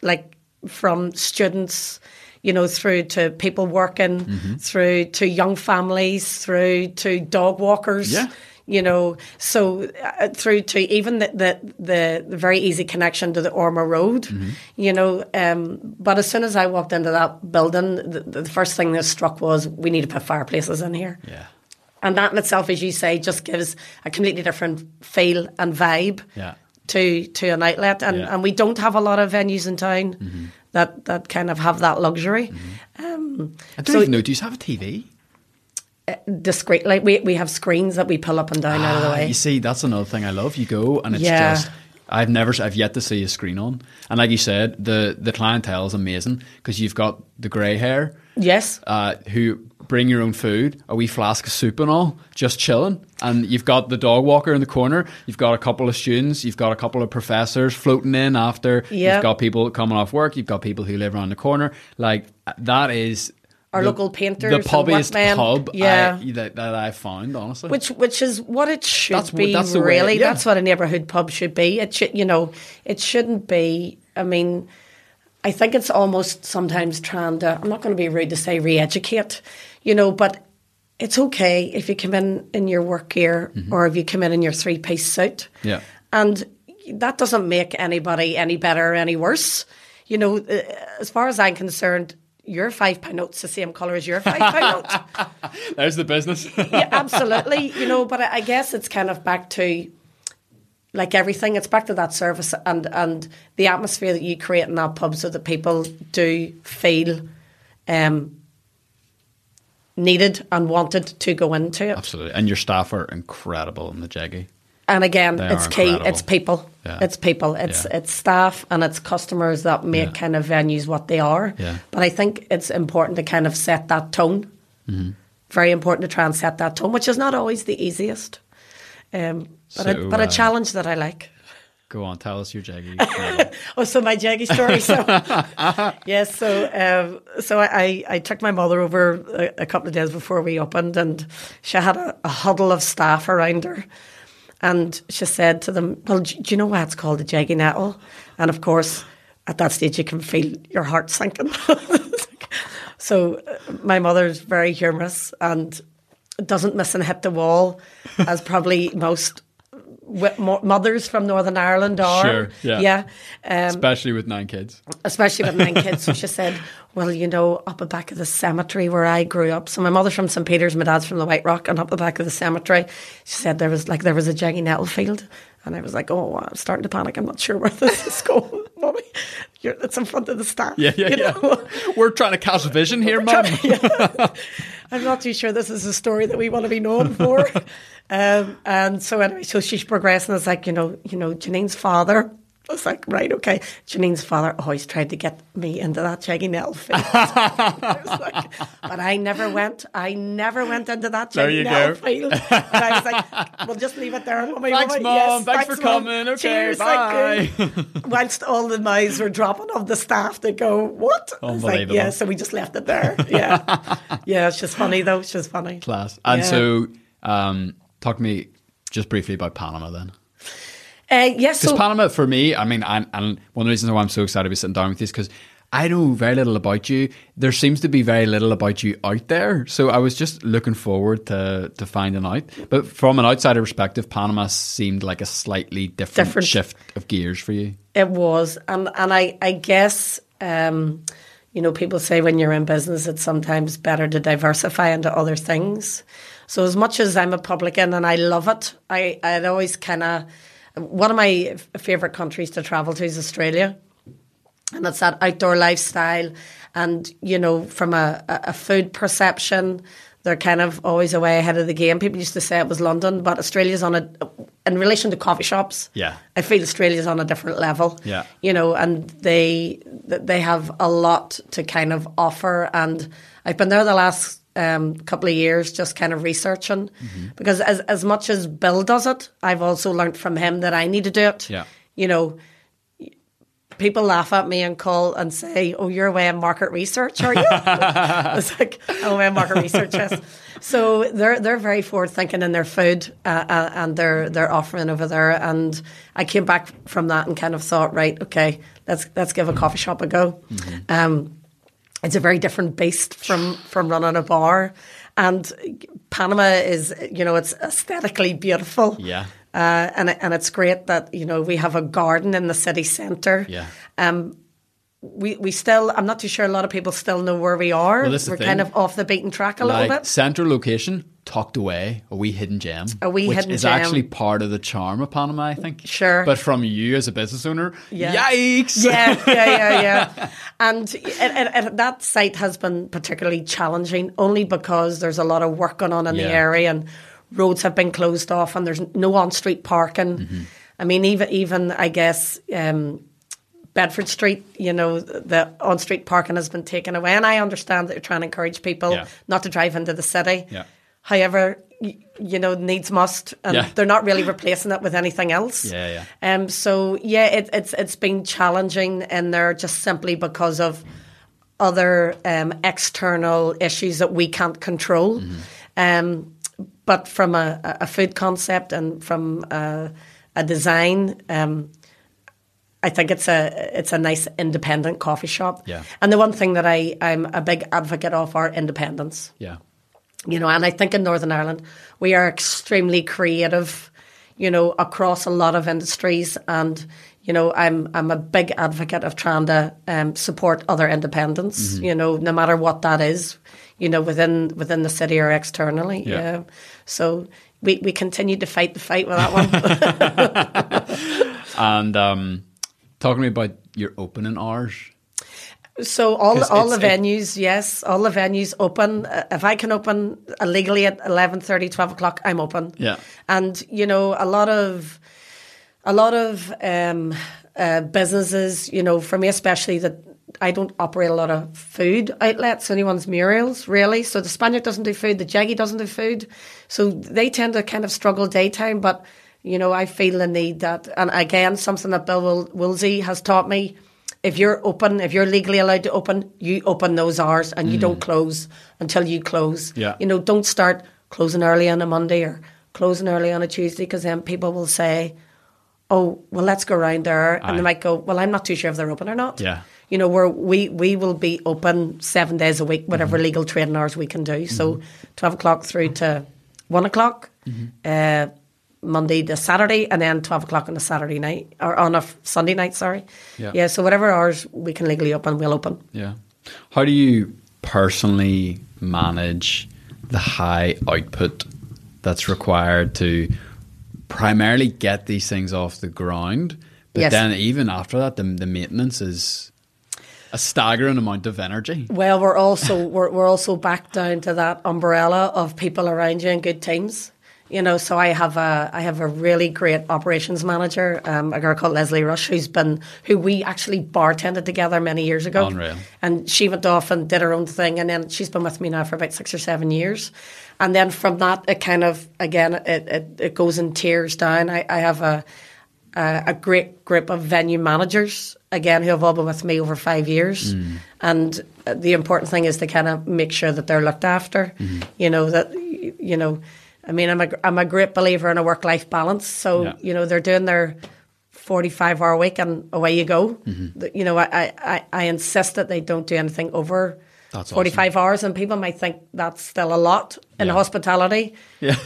like from students. You know, through to people working, mm-hmm. through to young families, through to dog walkers, yeah. you know, so uh, through to even the, the, the, the very easy connection to the Ormeau Road, mm-hmm. you know. Um, but as soon as I walked into that building, the, the first thing that struck was we need to put fireplaces in here. Yeah. And that in itself, as you say, just gives a completely different feel and vibe yeah. to, to an outlet. And, yeah. and we don't have a lot of venues in town. Mm-hmm. That that kind of have that luxury. Mm-hmm. Um, I don't so even know. Do you have a T V? Uh, discreet, like we we have screens that we pull up and down ah, out of the way. You see, that's another thing I love. You go and it's yeah. just I've never I've yet to see a screen on. And like you said, the the clientele is amazing because you've got the grey hair. Yes. Uh, who. Bring your own food, a wee flask of soup and all, just chilling. And you've got the dog walker in the corner, you've got a couple of students, you've got a couple of professors floating in after, yep. you've got people coming off work, you've got people who live around the corner. Like, that is... Our the, local painters. The pubbiest pub yeah. I, that, that I found, honestly. Which which is what it should that's, be, that's really. It, yeah. That's what a neighbourhood pub should be. It should, you know, it shouldn't be, I mean... I think it's almost sometimes trying to, I'm not going to be rude to say re-educate, you know, but it's okay if you come in in your work gear mm-hmm. or if you come in in your three-piece suit. Yeah. And that doesn't make anybody any better or any worse. You know, as far as I'm concerned, your five pound note's the same colour as your five pound note. There's the business. Yeah, absolutely. You know, but I guess it's kind of back to... Like everything, it's back to that service and, and the atmosphere that you create in that pub so that people do feel um, needed and wanted to go into it. Absolutely. And your staff are incredible in the Jeggy. And again, they it's key. Incredible. It's people. Yeah. It's people. It's yeah. it's staff and it's customers that make yeah. kind of venues what they are. Yeah. But I think it's important to kind of set that tone. Mm-hmm. Very important to try and set that tone, which is not always the easiest. Um, but, so, a, but a uh, challenge that I like. Go on, tell us your Jeggy. oh, so my Jeggy story. So yes, so um, so I, I took my mother over a, a couple of days before we opened, and she had a, a huddle of staff around her, and she said to them, "Well, do, do you know why it's called the Jeggy Nettle?" And of course, at that stage, you can feel your heart sinking. So my mother's very humorous and. Doesn't miss and hit the wall, as probably most w- mo- mothers from Northern Ireland are. Sure, yeah. yeah. Um, especially with nine kids. Especially with nine kids. So she said, well, you know, up the back of the cemetery where I grew up. So my mother's from Saint Peter's, my dad's from the White Rock, and up the back of the cemetery, she said there was like there was a Jeggy Nettle field. And I was like, oh, I'm starting to panic. I'm not sure where this is going, Mummy. You're, it's in front of the staff. Yeah, yeah, you know? yeah. We're trying to catch vision here, Mum. Yeah. I'm not too sure this is a story that we want to be known for. um, and so anyway, so she's progressing. It's like, you know, you know, Janine's father. I was like, right, okay. Janine's father always tried to get me into that Jeggy Nettle field. I was like, but I never went. I never went into that Jeggy Nettle field. And I was like, we'll just leave it there. Oh, my thanks, Mom. Yes, thanks, thanks for Mom. Coming. Okay, cheers, bye. Whilst all the mouths were dropping of the staff, they go, what? Unbelievable. Like, yeah, so we just left it there. Yeah. yeah, it's just funny, though. It's just funny. Class. And yeah. so um, talk to me just briefly about Panama, then. Uh, yes, because so- Panama for me, I mean, and one of the reasons why I'm so excited to be sitting down with you is because I know very little about you. There seems to be very little about you out there, so I was just looking forward to to finding out. But from an outsider perspective, Panama seemed like a slightly different, different. shift of gears for you. It was, and and I I guess um, You know, people say when you're in business, it's sometimes better to diversify into other things. So as much as I'm a publican and I love it, I, I'd always kind of, one of my favourite countries to travel to is Australia. And it's that outdoor lifestyle. And, you know, from a, a food perception, they're kind of always a way ahead of the game. People used to say it was London, but Australia's on a, in relation to coffee shops, yeah, I feel Australia's on a different level. Yeah. You know, and they they have a lot to kind of offer. And I've been there the last um, couple of years just kind of researching. Mm-hmm. Because as, as much as Bill does it, I've also learned from him that I need to do it. Yeah. You know, people laugh at me and call and say, oh, you're away in market research, are you? It's like, I'm away in market research, yes. So they're, they're very forward-thinking in their food uh, and their, their offering over there. And I came back from that and kind of thought, right, okay, let's let's give a coffee shop a go. Mm-hmm. Um, it's a very different beast from, from running a bar. And Panama is, you know, it's aesthetically beautiful. Yeah. Uh, and and it's great that, you know, we have a garden in the city centre. Yeah. Um, we we still, I'm not too sure a lot of people still know where we are. Well, We're kind of off the beaten track a like, little bit. Centre location, tucked away, a wee hidden gem. A wee hidden gem. Which is actually part of the charm of Panama, I think. Sure. But from you as a business owner, yeah. Yikes! Yeah, yeah, yeah, yeah. And it, it, it, that site has been particularly challenging only because there's a lot of work going on in yeah. the area and roads have been closed off and there's no on-street parking. Mm-hmm. I mean, even, even I guess, um, Bedford Street, you know, the on-street parking has been taken away. And I understand that you're trying to encourage people yeah. not to drive into the city. Yeah. However, y- you know, needs must. And yeah. they're not really replacing it with anything else. Yeah, yeah. Um, so, yeah, it, it's it's been challenging in there just simply because of other um, external issues that we can't control. Mm-hmm. Um But from a, a food concept and from a, a design, um, I think it's a it's a nice independent coffee shop. Yeah. And the one thing that I, I'm a big advocate of are independence. Yeah. You know, and I think in Northern Ireland, we are extremely creative, you know, across a lot of industries. And, you know, I'm I'm a big advocate of trying to um, support other independents, mm-hmm. you know, no matter what that is. You know, within within the city or externally. Yeah. yeah. So we, we continued to fight the fight with that one. And um, talking to me about your opening hours. So all all the venues, it, yes, all the venues open. Uh, if I can open illegally at eleven thirty, twelve o'clock, I'm open. Yeah. And, you know, a lot of, a lot of um, uh, businesses, you know, for me especially that, I don't operate a lot of food outlets. Only one's Muriel's, really. So the Spaniard doesn't do food. The Jeggy doesn't do food. So they tend to kind of struggle daytime. But, you know, I feel the need that. And again, something that Bill Wolsey has taught me, if you're open, if you're legally allowed to open, you open those hours and you mm. don't close until you close. Yeah. You know, don't start closing early on a Monday or closing early on a Tuesday because then people will say, oh, well, let's go round there. And Aye. They might go, well, I'm not too sure if they're open or not. Yeah. You know, we're, we we will be open seven days a week, whatever mm-hmm. legal trading hours we can do. Mm-hmm. So twelve o'clock through to one o'clock, mm-hmm. uh, Monday to Saturday, and then twelve o'clock on a Saturday night, or on a Sunday night, sorry. Yeah. yeah, so whatever hours we can legally open, we'll open. Yeah. How do you personally manage the high output that's required to primarily get these things off the ground, but yes. then even after that, the, the maintenance is a staggering amount of energy. Well, we're also we're we're also back down to that umbrella of people around you and good teams. You know, so I have a I have a really great operations manager, um, a girl called Leslie Rush, who's been who we actually bartended together many years ago. Unreal. And she went off and did her own thing, and then she's been with me now for about six or seven years. And then from that, it kind of again it it, it goes in tiers down. I, I have a, a a great group of venue managers. Again, who have all been with me over five years. Mm. And the important thing is to kind of make sure that they're looked after. Mm. You know, that, you know, I mean, I'm a, I'm a great believer in a work-life balance. So, yeah. you know, they're doing their forty-five hour week and away you go. Mm-hmm. You know, I, I, I insist that they don't do anything over that's forty-five awesome. Hours. And people might think that's still a lot in yeah. hospitality. Yeah.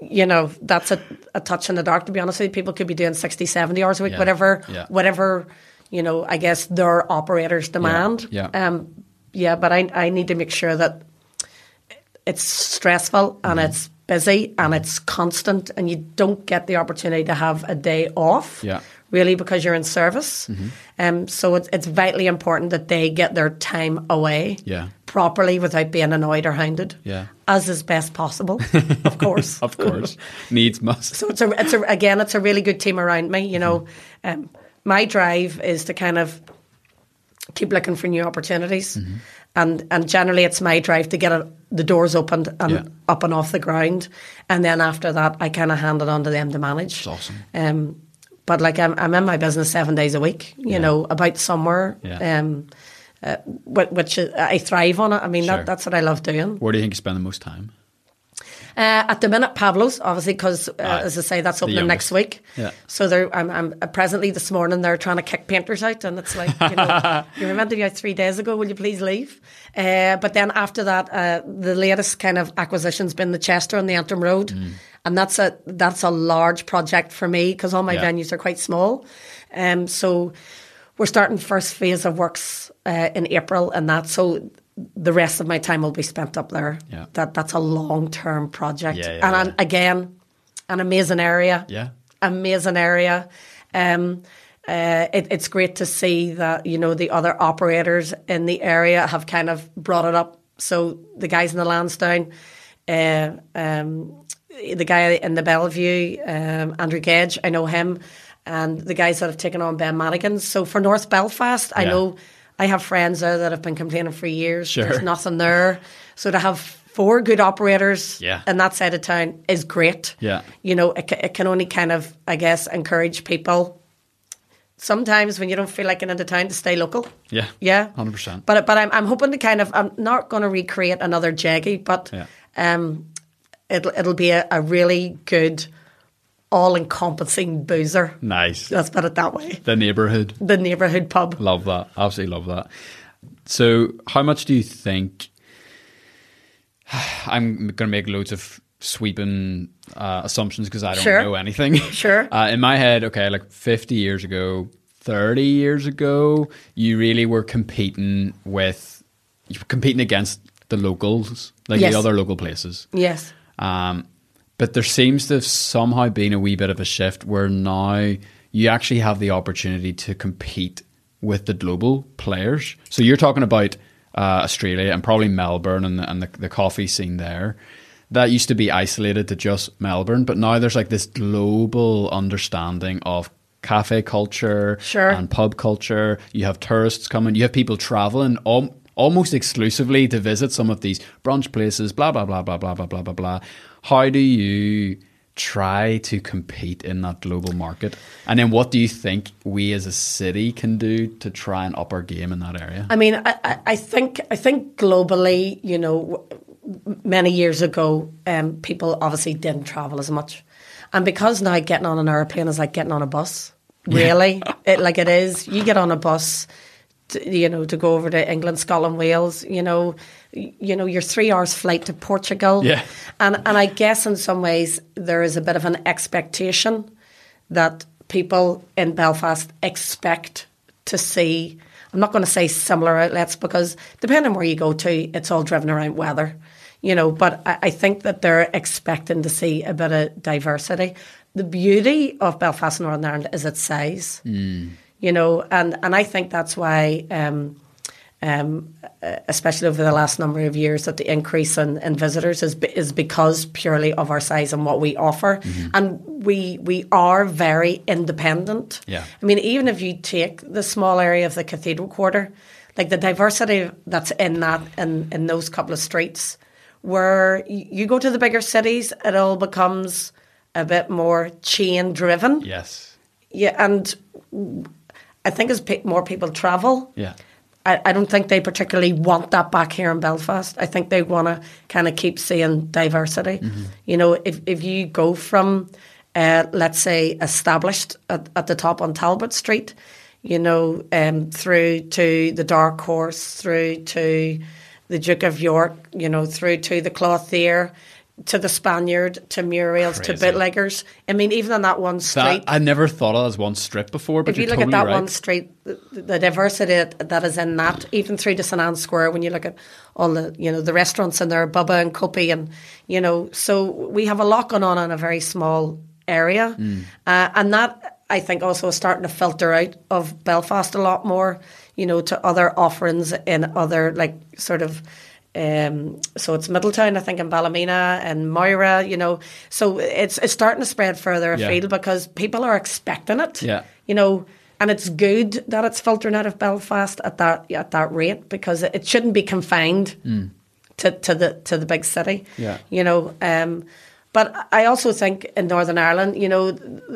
You know, that's a, a touch in the dark, to be honest with you. People could be doing sixty, seventy hours a week, yeah. whatever, yeah. whatever, you know, I guess their operators demand. Yeah, yeah. Um, yeah but I, I need to make sure that it's stressful and mm-hmm. it's busy and it's constant, and you don't get the opportunity to have a day off, yeah. really, because you're in service. Mm-hmm. Um, so it's, it's vitally important that they get their time away yeah. properly without being annoyed or hounded, yeah. as is best possible, of course. Of course. Needs must. So it's a, it's a, again, it's a really good team around me. You know, um, my drive is to kind of keep looking for new opportunities. Mm-hmm. And and generally it's my drive to get it, the doors opened and yeah. up and off the ground. And then after that, I kind of hand it on to them to manage. That's awesome. Um, but like I'm, I'm in my business seven days a week, you yeah. know, about somewhere, yeah. um, uh, which I thrive on it. I mean, sure. that, that's what I love doing. Where do you think you spend the most time? Uh, at the minute, Pablo's, obviously, because, uh, uh, as I say, that's opening next week. Yeah. So they're, I'm, I'm presently this morning, they're trying to kick painters out. And it's like, you know, you remember you three days ago, will you please leave? Uh, but then after that, uh, the latest kind of acquisition's been the Chester on the Antrim Road. Mm. And that's a that's a large project for me because all my yeah. venues are quite small. Um, so we're starting first phase of works uh, in April and that. So the rest of my time will be spent up there. Yeah. That That's a long-term project. Yeah, yeah, and yeah. again, an amazing area. Yeah. Amazing area. Um, uh, it, it's great to see that, you know, the other operators in the area have kind of brought it up. So the guys in the Lansdowne, uh, um, the guy in the Bellevue, um, Andrew Gage, I know him, and the guys that have taken on Ben Madigan. So for North Belfast, yeah. I know... I have friends there that have been complaining for years. Sure. There's nothing there. So to have four good operators yeah. in that side of town is great. Yeah. You know, it, it can only kind of, I guess, encourage people sometimes when you don't feel like getting into town to stay local. Yeah. Yeah. one hundred percent. But but I'm I'm hoping to kind of, I'm not going to recreate another Jeggy, but yeah. um, it'll, it'll be a, a really good all-encompassing boozer. Nice. Let's put it that way. The neighbourhood. The neighbourhood pub. Love that. Absolutely love that. So how much do you think... I'm going to make loads of sweeping uh, assumptions because I don't sure. know anything. Sure. Uh, in my head, okay, like fifty years ago, thirty years ago, you really were competing with... You were competing against the locals, like yes. the other local places. Yes. Um. But there seems to have somehow been a wee bit of a shift where now you actually have the opportunity to compete with the global players. So you're talking about uh, Australia and probably Melbourne and, the, and the, the coffee scene there. That used to be isolated to just Melbourne, but now there's like this global understanding of cafe culture sure. and pub culture. You have tourists coming. You have people traveling all, almost exclusively to visit some of these brunch places, blah, blah, blah, blah, blah, blah, blah, blah, blah. How do you try to compete in that global market? And then what do you think we as a city can do to try and up our game in that area? I mean, I, I think I think globally, you know, many years ago, um, people obviously didn't travel as much. And because now getting on an airplane is like getting on a bus, really, yeah. it, like it is. You get on a bus, to, you know, to go over to England, Scotland, Wales, you know, you know, your three hours flight to Portugal. Yeah. And and I guess in some ways there is a bit of an expectation that people in Belfast expect to see, I'm not going to say similar outlets because depending where you go to, it's all driven around weather, you know, but I, I think that they're expecting to see a bit of diversity. The beauty of Belfast and Northern Ireland is its size, mm. you know, and, and I think that's why... Um, Um, especially over the last number of years, that the increase in, in visitors is is because purely of our size and what we offer. Mm-hmm. And we we are very independent. Yeah. I mean, even if you take the small area of the Cathedral Quarter, like the diversity that's in that, in, in those couple of streets, where you go to the bigger cities, it all becomes a bit more chain-driven. Yes. Yeah, and I think as pe- more people travel... Yeah. I don't think they particularly want that back here in Belfast. I think they want to kind of keep seeing diversity. Mm-hmm. You know, if, if you go from, uh, let's say, established at, at the top on Talbot Street, you know, um, through to the Dark Horse, through to the Duke of York, you know, through to the Clothier, to the Spaniard, to Muriel's, Crazy. to Bootleggers. I mean, even on that one street. That, I never thought of as one strip before, but if you're you look totally at that right. one street, the, the diversity that is in that, even through to Saint Anne's Square, when you look at all the, you know, the restaurants in there, Bubba and Cuppy, and, you know, so we have a lot going on in a very small area. Mm. Uh, and that, I think, also is starting to filter out of Belfast a lot more, you know, to other offerings in other, like, sort of, Um, so it's Middletown, I think, and Ballymena and Moira, you know. So it's it's starting to spread further afield yeah. because people are expecting it, yeah. you know. And it's good that it's filtering out of Belfast at that at that rate because it shouldn't be confined mm. to, to the to the big city, yeah. you know. Um, but I also think in Northern Ireland, you know,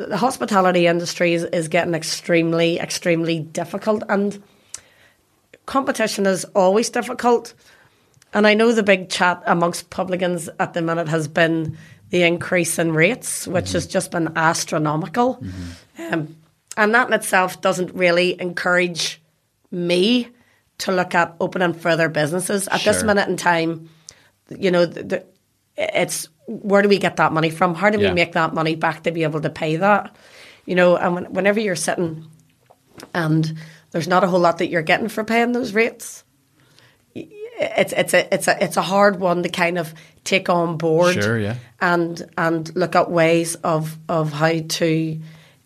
the hospitality industry is, is getting extremely, extremely difficult, and competition is always difficult. And I know the big chat amongst publicans at the minute has been the increase in rates, which mm-hmm. has just been astronomical. Mm-hmm. Um, and that in itself doesn't really encourage me to look at opening further businesses. At sure. this minute in time, you know, the, the, it's where do we get that money from? How do yeah. we make that money back to be able to pay that? You know, and when, whenever you're sitting and there's not a whole lot that you're getting for paying those rates, It's it's a it's a it's a hard one to kind of take on board, sure, yeah. and and look at ways of of how to,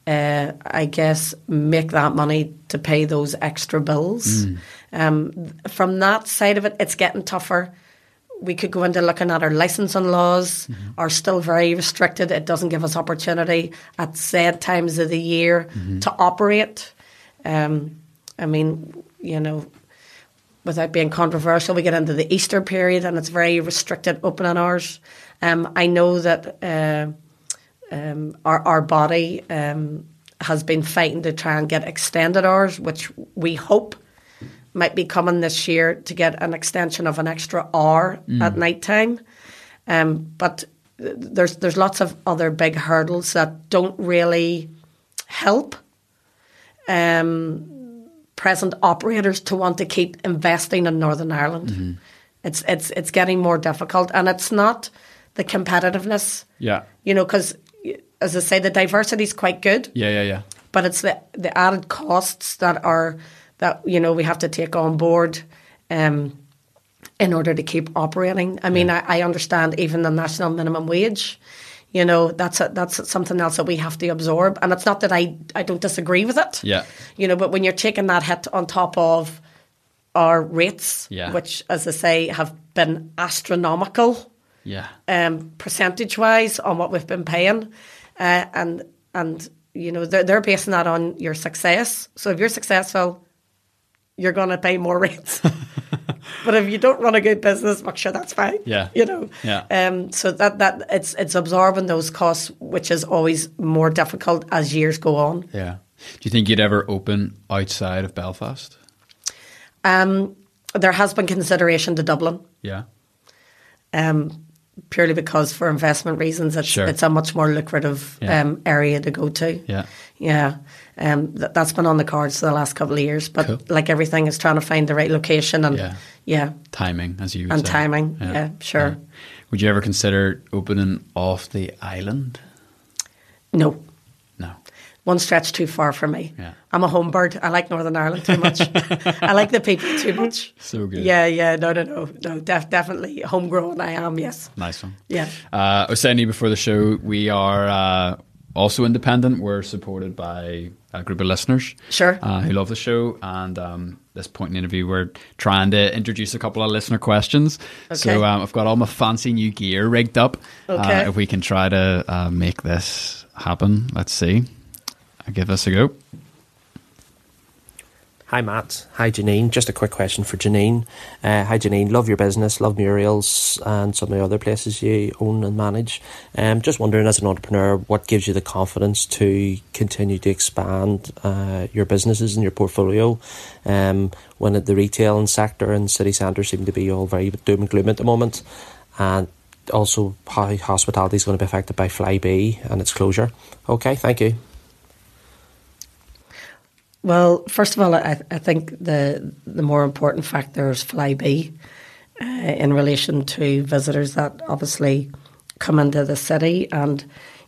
uh, I guess, make that money to pay those extra bills. Mm. Um, from that side of it, it's getting tougher. We could go into looking at our licensing laws mm-hmm. are still very restricted. It doesn't give us opportunity at said times of the year mm-hmm. to operate. Um, I mean, you know. Without being controversial, we get into the Easter period and it's very restricted opening hours. Um, I know that uh, um, our, our body um, has been fighting to try and get extended hours, which we hope might be coming this year to get an extension of an extra hour mm. at night time. Um, but there's, there's lots of other big hurdles that don't really help. Um present operators to want to keep investing in Northern Ireland. Mm-hmm. It's it's it's getting more difficult, and it's not the competitiveness. Yeah. You know, because as I say, the diversity is quite good. Yeah, yeah, yeah. But it's the, the added costs that are that you know we have to take on board um, in order to keep operating. I mean, yeah. I, I understand even the national minimum wage. You know, that's a, that's something else that we have to absorb. And it's not that I, I don't disagree with it. Yeah. You know, but when you're taking that hit on top of our rates, yeah. which, as I say, have been astronomical yeah. um, percentage-wise on what we've been paying. Uh, and, and you know, they're, they're basing that on your success. So if you're successful, you're going to pay more rates. But if you don't run a good business, well, sure, that's fine. Yeah. You know? Yeah. Um, so that, that it's it's absorbing those costs, which is always more difficult as years go on. Yeah. Do you think you'd ever open outside of Belfast? Um, there has been consideration to Dublin. Yeah. Um, purely because for investment reasons, it's sure. it's a much more lucrative yeah. um, area to go to. Yeah. Yeah. Um, th- that's been on the cards for the last couple of years, but cool. like everything is trying to find the right location and yeah, yeah. timing as you would and say. timing. Yeah, yeah sure. Yeah. Would you ever consider opening off the island? No, no. One stretch too far for me. Yeah. I'm a home bird. I like Northern Ireland too much. I like the people too much. So good. Yeah, yeah. No, no, no, no. Def- definitely homegrown. I am. Yes. Nice one. Yeah. Uh, Oseni, before the show, we are. Uh, Also independent, we're supported by a group of listeners sure. uh, who love the show. And um, this point in the interview, we're trying to introduce a couple of listener questions. Okay. So um, I've got all my fancy new gear rigged up. Okay. Uh, if we can try to uh, make this happen, let's see. I'll give this a go. Hi, Matt. Hi, Janine. Just a quick question for Janine. Uh, hi, Janine. Love your business, love Muriel's and some of the other places you own and manage. Um, just wondering, as an entrepreneur, what gives you the confidence to continue to expand uh, your businesses and your portfolio um, when the retail and sector and city centre seem to be all very doom and gloom at the moment? And also how hospitality is going to be affected by Flybe and its closure. Okay, thank you. Well, first of all, I, I think the the more important factor is Flybe uh, in relation to visitors that obviously come into the city, and,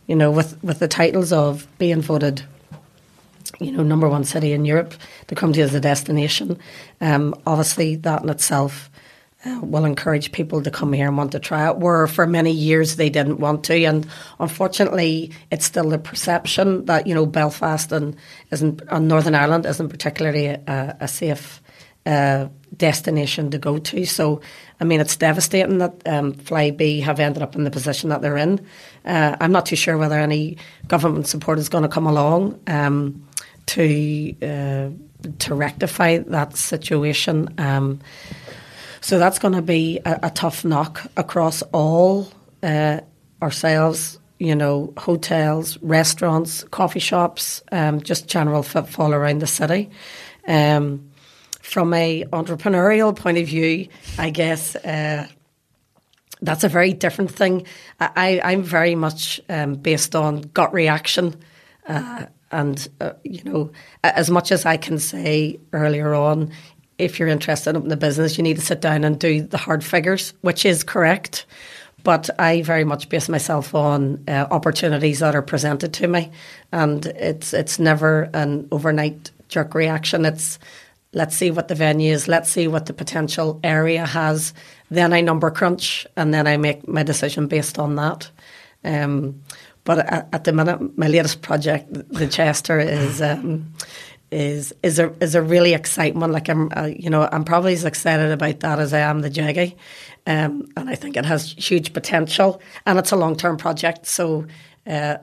you know, with, with the titles of being voted, you know, number one city in Europe, to come to you as a destination. Um, obviously, that in itself uh, will encourage people to come here and want to try it, where for many years they didn't want to. And unfortunately, it's still the perception that, you know, Belfast and, isn't, and Northern Ireland isn't particularly a, a safe uh, destination to go to. So, I mean, it's devastating that um, Flybe have ended up in the position that they're in. Uh, I'm not too sure whether any government support is going to come along um, to uh, to rectify that situation. Um, so that's going to be a, a tough knock across all uh, ourselves, you know, hotels, restaurants, coffee shops, um, just general footfall around the city. Um From a entrepreneurial point of view, I guess uh, that's a very different thing. I, I, I'm very much um, based on gut reaction. Uh, and, uh, you know, as much as I can say earlier on, if you're interested in opening a business, you need to sit down and do the hard figures, which is correct. But I very much base myself on uh, opportunities that are presented to me. And it's it's never an overnight jerk reaction. It's let's see what the venue is, let's see what the potential area has. Then I number crunch and then I make my decision based on that. Um, but at, at the minute, my latest project, the Chester, is um, is is a is a really exciting one. Like I'm, uh, you know, I'm probably as excited about that as I am the Jeggy, um, and I think it has huge potential. And it's a long term project, so. Uh,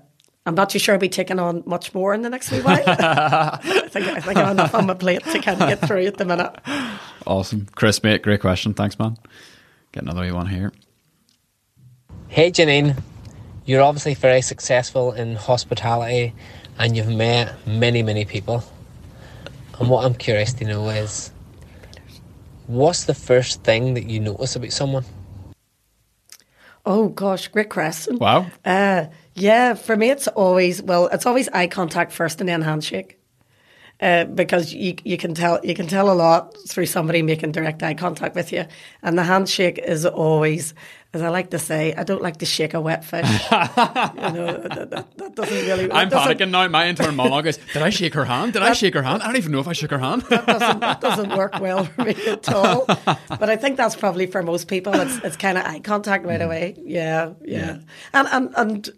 I'm not too sure I'll be taking on much more in the next wee while. I think I think I have enough on my plate to kind of get through at the minute. Awesome. Chris, mate, great question. Thanks, man. Get another wee one here. Hey, Janine. You're obviously very successful in hospitality and you've met many, many people. And what I'm curious to know is, what's the first thing that you notice about someone? Oh, gosh, great question. Wow. Uh, yeah, for me, it's always, well, it's always eye contact first and then handshake. Uh, because you you can tell you can tell a lot through somebody making direct eye contact with you. And the handshake is always, as I like to say, I don't like to shake a wet fish. You know, that, that, that doesn't really... I'm doesn't, panicking now. My internal monologue is, did I shake her hand? Did that, I shake her hand? I don't even know if I shook her hand. That doesn't, that doesn't work well for me at all. But I think that's probably for most people. It's it's kind of eye contact right away. Yeah, yeah. yeah. And, and, and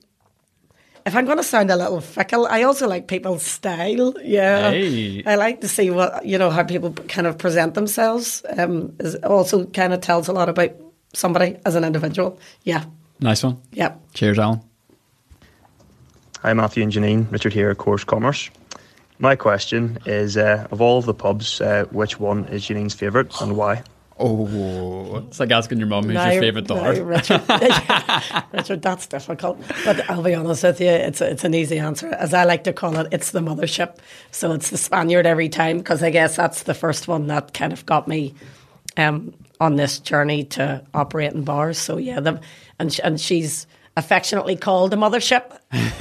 if I'm going to sound a little fickle, I also like people's style. Yeah, hey. I like to see what you know how people kind of present themselves. Um, is also kind of tells a lot about somebody as an individual. Yeah, nice one. Yeah, cheers, Alan. Hi, Matthew and Janine. Richard here, at Course Commerce. My question is: uh, of all of the pubs, uh, which one is Janine's favourite and why? Oh, it's like asking your mum who's now, your favourite daughter. Richard, Richard, that's difficult. But I'll be honest with you, it's a, it's an easy answer. As I like to call it, it's the mothership. So it's the Spaniard every time, because I guess that's the first one that kind of got me um, on this journey to operating bars. So yeah, the, and and she's affectionately called the mothership.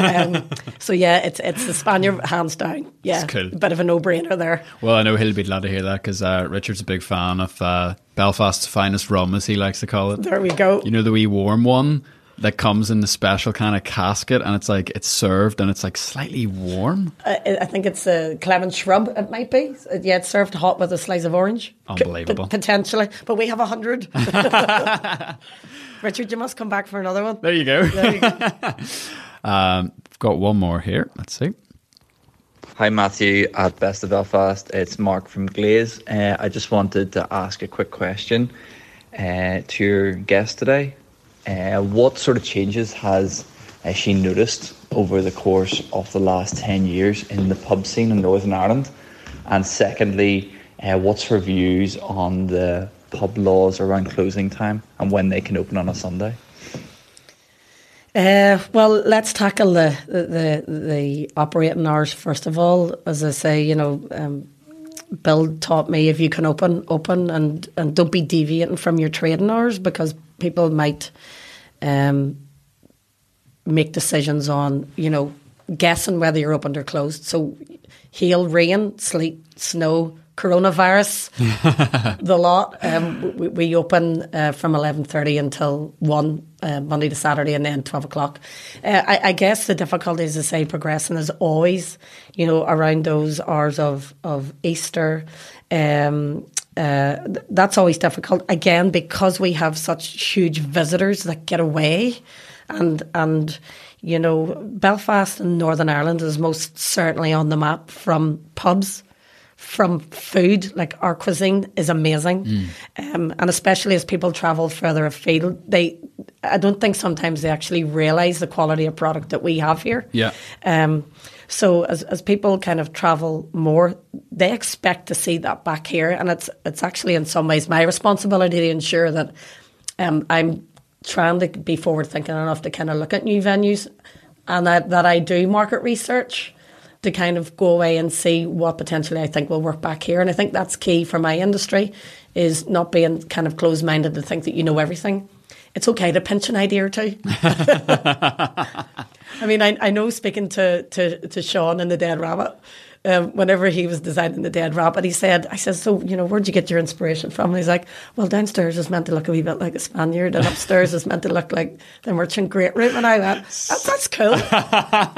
Um, so yeah, it's it's the Spaniard hands down. Yeah, it's cool. A bit of a no-brainer there. Well, I know he'll be glad to hear that, because uh, Richard's a big fan of... Uh, Belfast's finest rum, as he likes to call it. There we go. You know, the wee warm one that comes in the special kind of casket, and it's like it's served and it's like slightly warm. Uh, I think it's a clement shrub, it might be. Yeah, it's served hot with a slice of orange. Unbelievable. P- potentially. But we have a hundred. Richard, you must come back for another one. There you go. There you go. um, I've got one more here. Let's see. Hi Matthew at Best of Belfast, it's Mark from Glaze. Uh, I just wanted to ask a quick question uh, to your guest today. Uh, what sort of changes has uh, she noticed over the course of the last ten years in the pub scene in Northern Ireland? And secondly, uh, what's her views on the pub laws around closing time and when they can open on a Sunday? Uh, well, let's tackle the, the the operating hours first of all. As I say, you know, um, Bill taught me if you can open, open, and, and don't be deviating from your trading hours, because people might um, make decisions on, you know, guessing whether you're opened or closed. So hail, rain, sleet, snow, coronavirus, the lot. Um, we, we open uh, from eleven thirty until one, uh, Monday to Saturday, and then twelve o'clock. Uh, I, I guess the difficulty, as I say, progressing is always, you know, around those hours of, of Easter. Um, uh, th- that's always difficult. Again, because we have such huge visitors that get away, and and you know, Belfast and Northern Ireland is most certainly on the map from pubs, from food. Like, our cuisine is amazing. Mm. Um, and especially as people travel further afield, they, I don't think sometimes they actually realise the quality of product that we have here. Yeah. Um, so as as people kind of travel more, they expect to see that back here. And it's, it's actually in some ways my responsibility to ensure that um, I'm trying to be forward thinking enough to kind of look at new venues, and that, that I do market research to kind of go away and see what potentially I think will work back here. And I think that's key for my industry, is not being kind of closed-minded to think that you know everything. It's okay to pinch an idea or two. I mean, I, I know, speaking to, to, to Sean in the Dead Rabbit, Um, whenever he was designing the Dead Rabbit, he said, I said, so, you know, where'd you get your inspiration from? And he's like, well, downstairs is meant to look a wee bit like a Spaniard, and upstairs is meant to look like the Merchant Great Room. And I went, that, that's cool.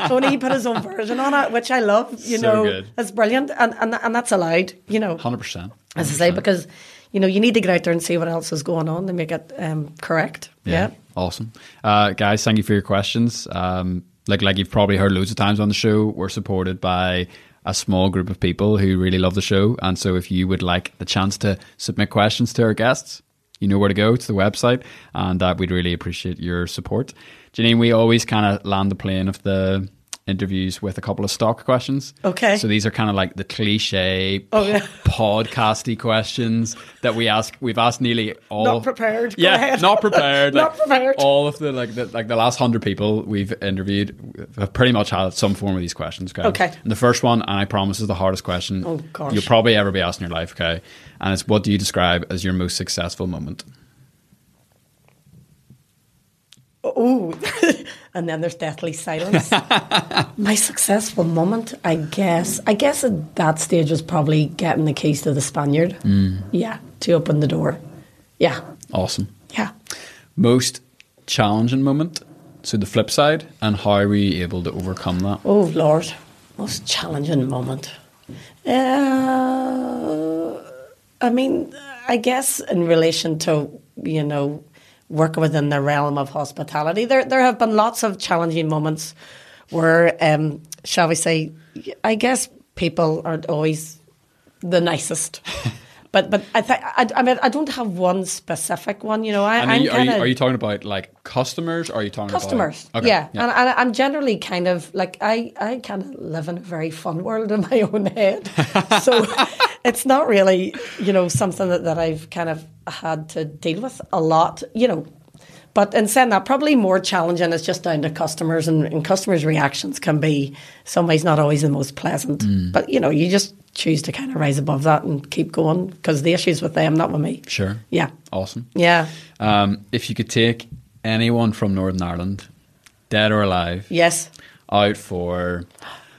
So he put his own version on it, which I love, you so know, good. It's brilliant. And, and and that's allowed, you know. one hundred percent. one hundred percent. As I say, because, you know, you need to get out there and see what else is going on to make it um, correct. Yeah. yeah. Awesome. Uh, guys, thank you for your questions. Um, like like you've probably heard loads of times on the show, we're supported by a small group of people who really love the show. And so if you would like the chance to submit questions to our guests, you know where to go, to the website, and uh, we'd really appreciate your support. Janine, we always kind of land the plane of the interviews with a couple of stock questions. Okay. So these are kind of like the cliche oh, yeah. podcasty questions that we ask. We've asked nearly all. Not prepared. Go yeah, ahead. not prepared. Like, not prepared. All of the like the, like the last hundred people we've interviewed have pretty much had some form of these questions. Okay. okay. And the first one, and I promise, is the hardest question oh, gosh. you'll probably ever be asked in your life. Okay. And it's, what do you describe as your most successful moment? Oh, and then there's deathly silence. My successful moment, I guess. I guess at that stage was probably getting the keys to the Spaniard. Mm. Yeah, to open the door. Yeah. Awesome. Yeah. Most challenging moment, so the flip side, and how were you able to overcome that? Oh, Lord. Most challenging moment. Uh, I mean, I guess in relation to, you know, work within the realm of hospitality, There there have been lots of challenging moments where, um, shall we say, I guess people aren't always the nicest. But but I th- I, I mean, I don't have one specific one. You know, I, and are you, I'm kind of. Are, are you talking about like customers? Or are you talking customers? About, okay, yeah, yeah. And, and I'm generally kind of like I I kind of live in a very fun world in my own head, so it's not really, you know, something that, that I've kind of had to deal with a lot, you know. But in saying that, probably more challenging is just down to customers, and, and customers' reactions can be, some ways, not always the most pleasant. Mm. But, you know, you just choose to kind of rise above that and keep going, because the issue's with them, not with me. Sure. Yeah. Awesome. Yeah. Um, if you could take anyone from Northern Ireland, dead or alive, yes, out for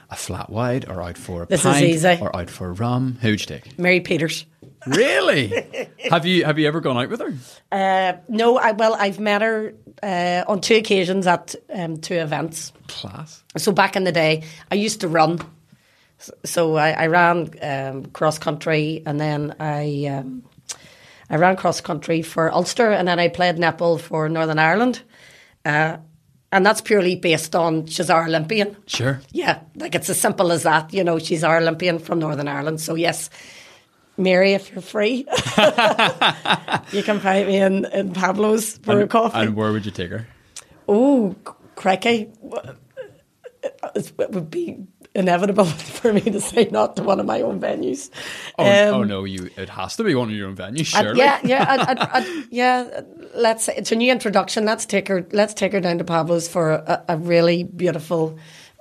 a flat white, or out for a this pint, is easy, or out for rum, who would you take? Mary Peters. Really? have you have you ever gone out with her? Uh, no, I well, I've met her uh, on two occasions at um, two events. Class. So back in the day, I used to run. So I, I ran um, cross country, and then I um, I ran cross country for Ulster, and then I played netball for Northern Ireland. Uh, And that's purely based on, she's our Olympian. Sure. Yeah, like it's as simple as that. You know, she's our Olympian from Northern Ireland. So yes, Mary, if you're free, you can find me in, in Pablo's for and, a coffee. And where would you take her? Oh, crikey. It would be inevitable for me to say not to one of my own venues. Oh, um, oh no, you it has to be one of your own venues, surely. I'd, yeah, yeah, I'd, I'd, I'd, yeah. Let's say it's a new introduction. Let's take her. Let's take her down to Pablo's for a, a really beautiful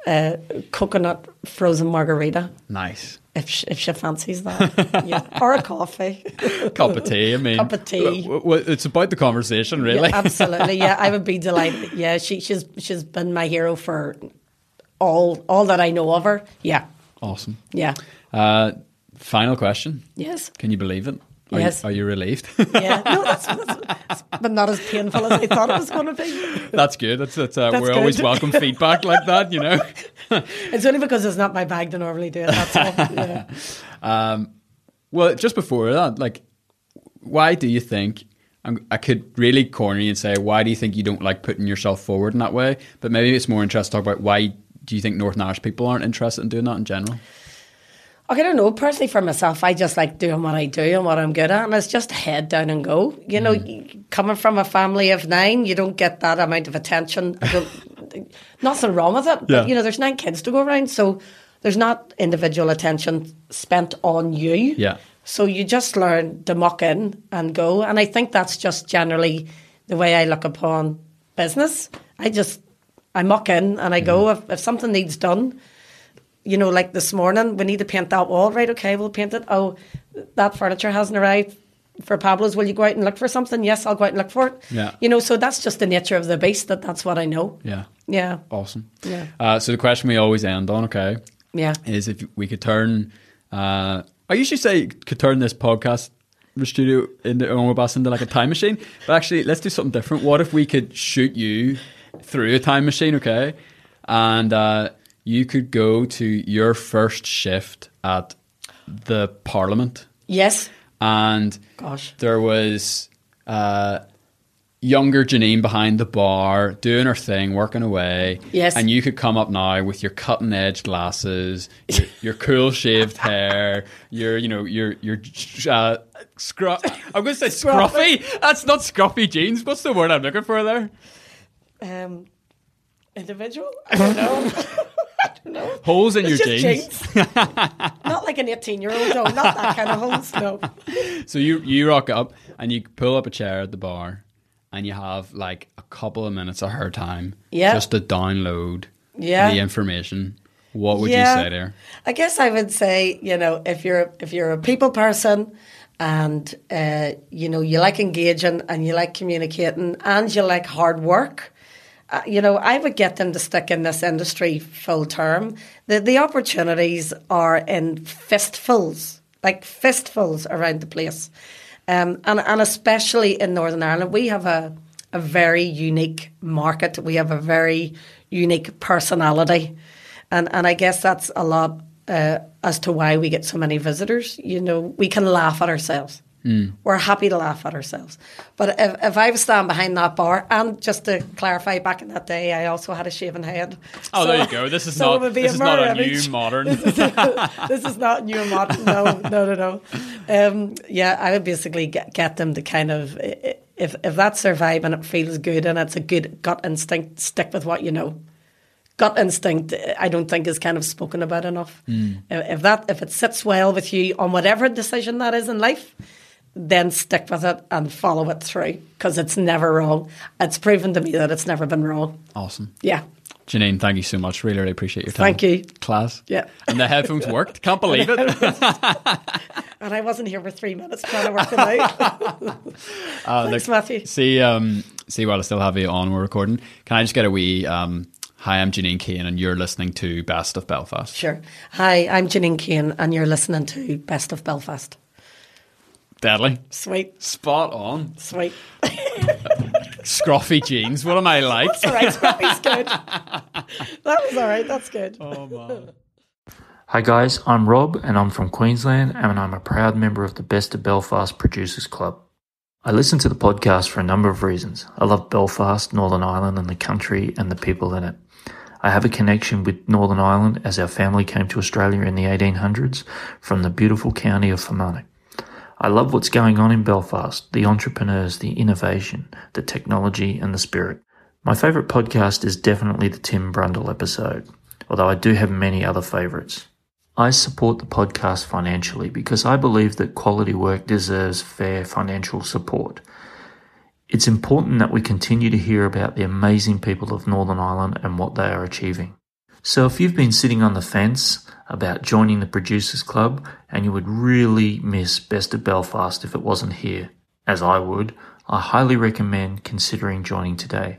uh, coconut frozen margarita. Nice. If she, if she fancies that, yeah, or a coffee, cup of tea. I mean, cup of tea. It's about the conversation, really. Yeah, absolutely. Yeah, I would be delighted. Yeah, she she's she's been my hero for all all that I know of her. Yeah. Awesome. Yeah. Uh, Final question. Yes. Can you believe it? Are yes. You, are you relieved? Yeah. No, that's, that's, but not as painful as I thought it was going to be. That's good. That's, that's, uh, that's we're good. Always welcome feedback like that, you know. It's only because it's not my bag to normally do it. That's all. Yeah. Um, well, just before that, like, why do you think, I'm, I could really corner you and say, why do you think you don't like putting yourself forward in that way? But maybe it's more interesting to talk about why do you think Northern Irish people aren't interested in doing that in general? Okay, I don't know. Personally, for myself, I just like doing what I do and what I'm good at. And it's just head down and go. You know, mm. coming from a family of nine, you don't get that amount of attention. Nothing wrong with it. Yeah. But, you know, there's nine kids to go around. So there's not individual attention spent on you. Yeah. So you just learn to muck in and go. And I think that's just generally the way I look upon business. I just, I muck in and I mm. go. If, if something needs done, you know, like this morning, we need to paint that wall. Right, okay, we'll paint it. Oh, that furniture hasn't arrived for Pablo's. Will you go out and look for something? Yes, I'll go out and look for it. Yeah. You know, so that's just the nature of the beast, that that's what I know. Yeah. Yeah. Awesome. Yeah. Uh, so the question we always end on, okay, yeah, is if we could turn, uh, I usually say could turn this podcast studio in the Ormeau Baths into like a time machine, but actually let's do something different. What if we could shoot you through a time machine, okay, and... uh you could go to your first shift at the Parliament. Yes. And gosh, there was uh, younger Janine behind the bar doing her thing, working away. Yes. And you could come up now with your cutting edge glasses, your, your cool shaved hair, your, you know, your, your, uh, scru- I'm going to say scruffy. That's not scruffy jeans. What's the word I'm looking for there? Um, individual? I don't know. I don't know. Holes in it's your jeans. jeans. Not like an eighteen-year-old, no. Not that kind of holes, no. So you, you rock up and you pull up a chair at the bar and you have like a couple of minutes of her time yeah. just to download yeah. the information. What would yeah. you say there? I guess I would say, you know, if you're if you're a people person and, uh, you know, you like engaging and you like communicating and you like hard work, Uh, you know, I would get them to stick in this industry full term. The the opportunities are in fistfuls, like fistfuls around the place. Um, and, and especially in Northern Ireland, we have a, a very unique market. We have a very unique personality. And, and I guess that's a lot uh, as to why we get so many visitors. You know, we can laugh at ourselves. Mm. We're happy to laugh at ourselves. But if, if I was standing behind that bar, and just to clarify, back in that day, I also had a shaven head. Oh, so, there you go. This is so not, this is not a image. New modern. This is, this is not new modern. No, no, no, no. Um, yeah, I would basically get, get them to kind of, if, if that's their vibe and it feels good and it's a good gut instinct, stick with what you know. Gut instinct, I don't think, is kind of spoken about enough. Mm. If that, if it sits well with you on whatever decision that is in life, then stick with it and follow it through, because it's never wrong. It's proven to me that it's never been wrong. Awesome. Yeah. Janine, thank you so much. Really, really appreciate your time. Thank you. Class. Yeah. And the headphones worked. Can't believe it. And I wasn't here for three minutes trying to work them out. uh, Thanks, look, Matthew. See, um, see, while I still have you on, we're recording. Can I just get a wee... Um, Hi, I'm Janine Kane and you're listening to Best of Belfast. Sure. Hi, I'm Janine Kane and you're listening to Best of Belfast. Deadly. Sweet. Spot on. Sweet. Scruffy jeans. What am I like? That's all right. Scruffy's good. That was all right. That's good. Oh, man. Hi, guys. I'm Rob and I'm from Queensland and I'm a proud member of the Best of Belfast Producers Club. I listen to the podcast for a number of reasons. I love Belfast, Northern Ireland and the country and the people in it. I have a connection with Northern Ireland as our family came to Australia in the eighteen hundreds from the beautiful county of Fermanagh. I love what's going on in Belfast, the entrepreneurs, the innovation, the technology and the spirit. My favourite podcast is definitely the Tim Brundle episode, although I do have many other favourites. I support the podcast financially because I believe that quality work deserves fair financial support. It's important that we continue to hear about the amazing people of Northern Ireland and what they are achieving. So if you've been sitting on the fence about joining the Producers Club and you would really miss Best of Belfast if it wasn't here, as I would, I highly recommend considering joining today.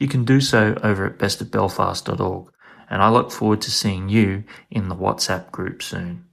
You can do so over at best of belfast dot org, and I look forward to seeing you in the WhatsApp group soon.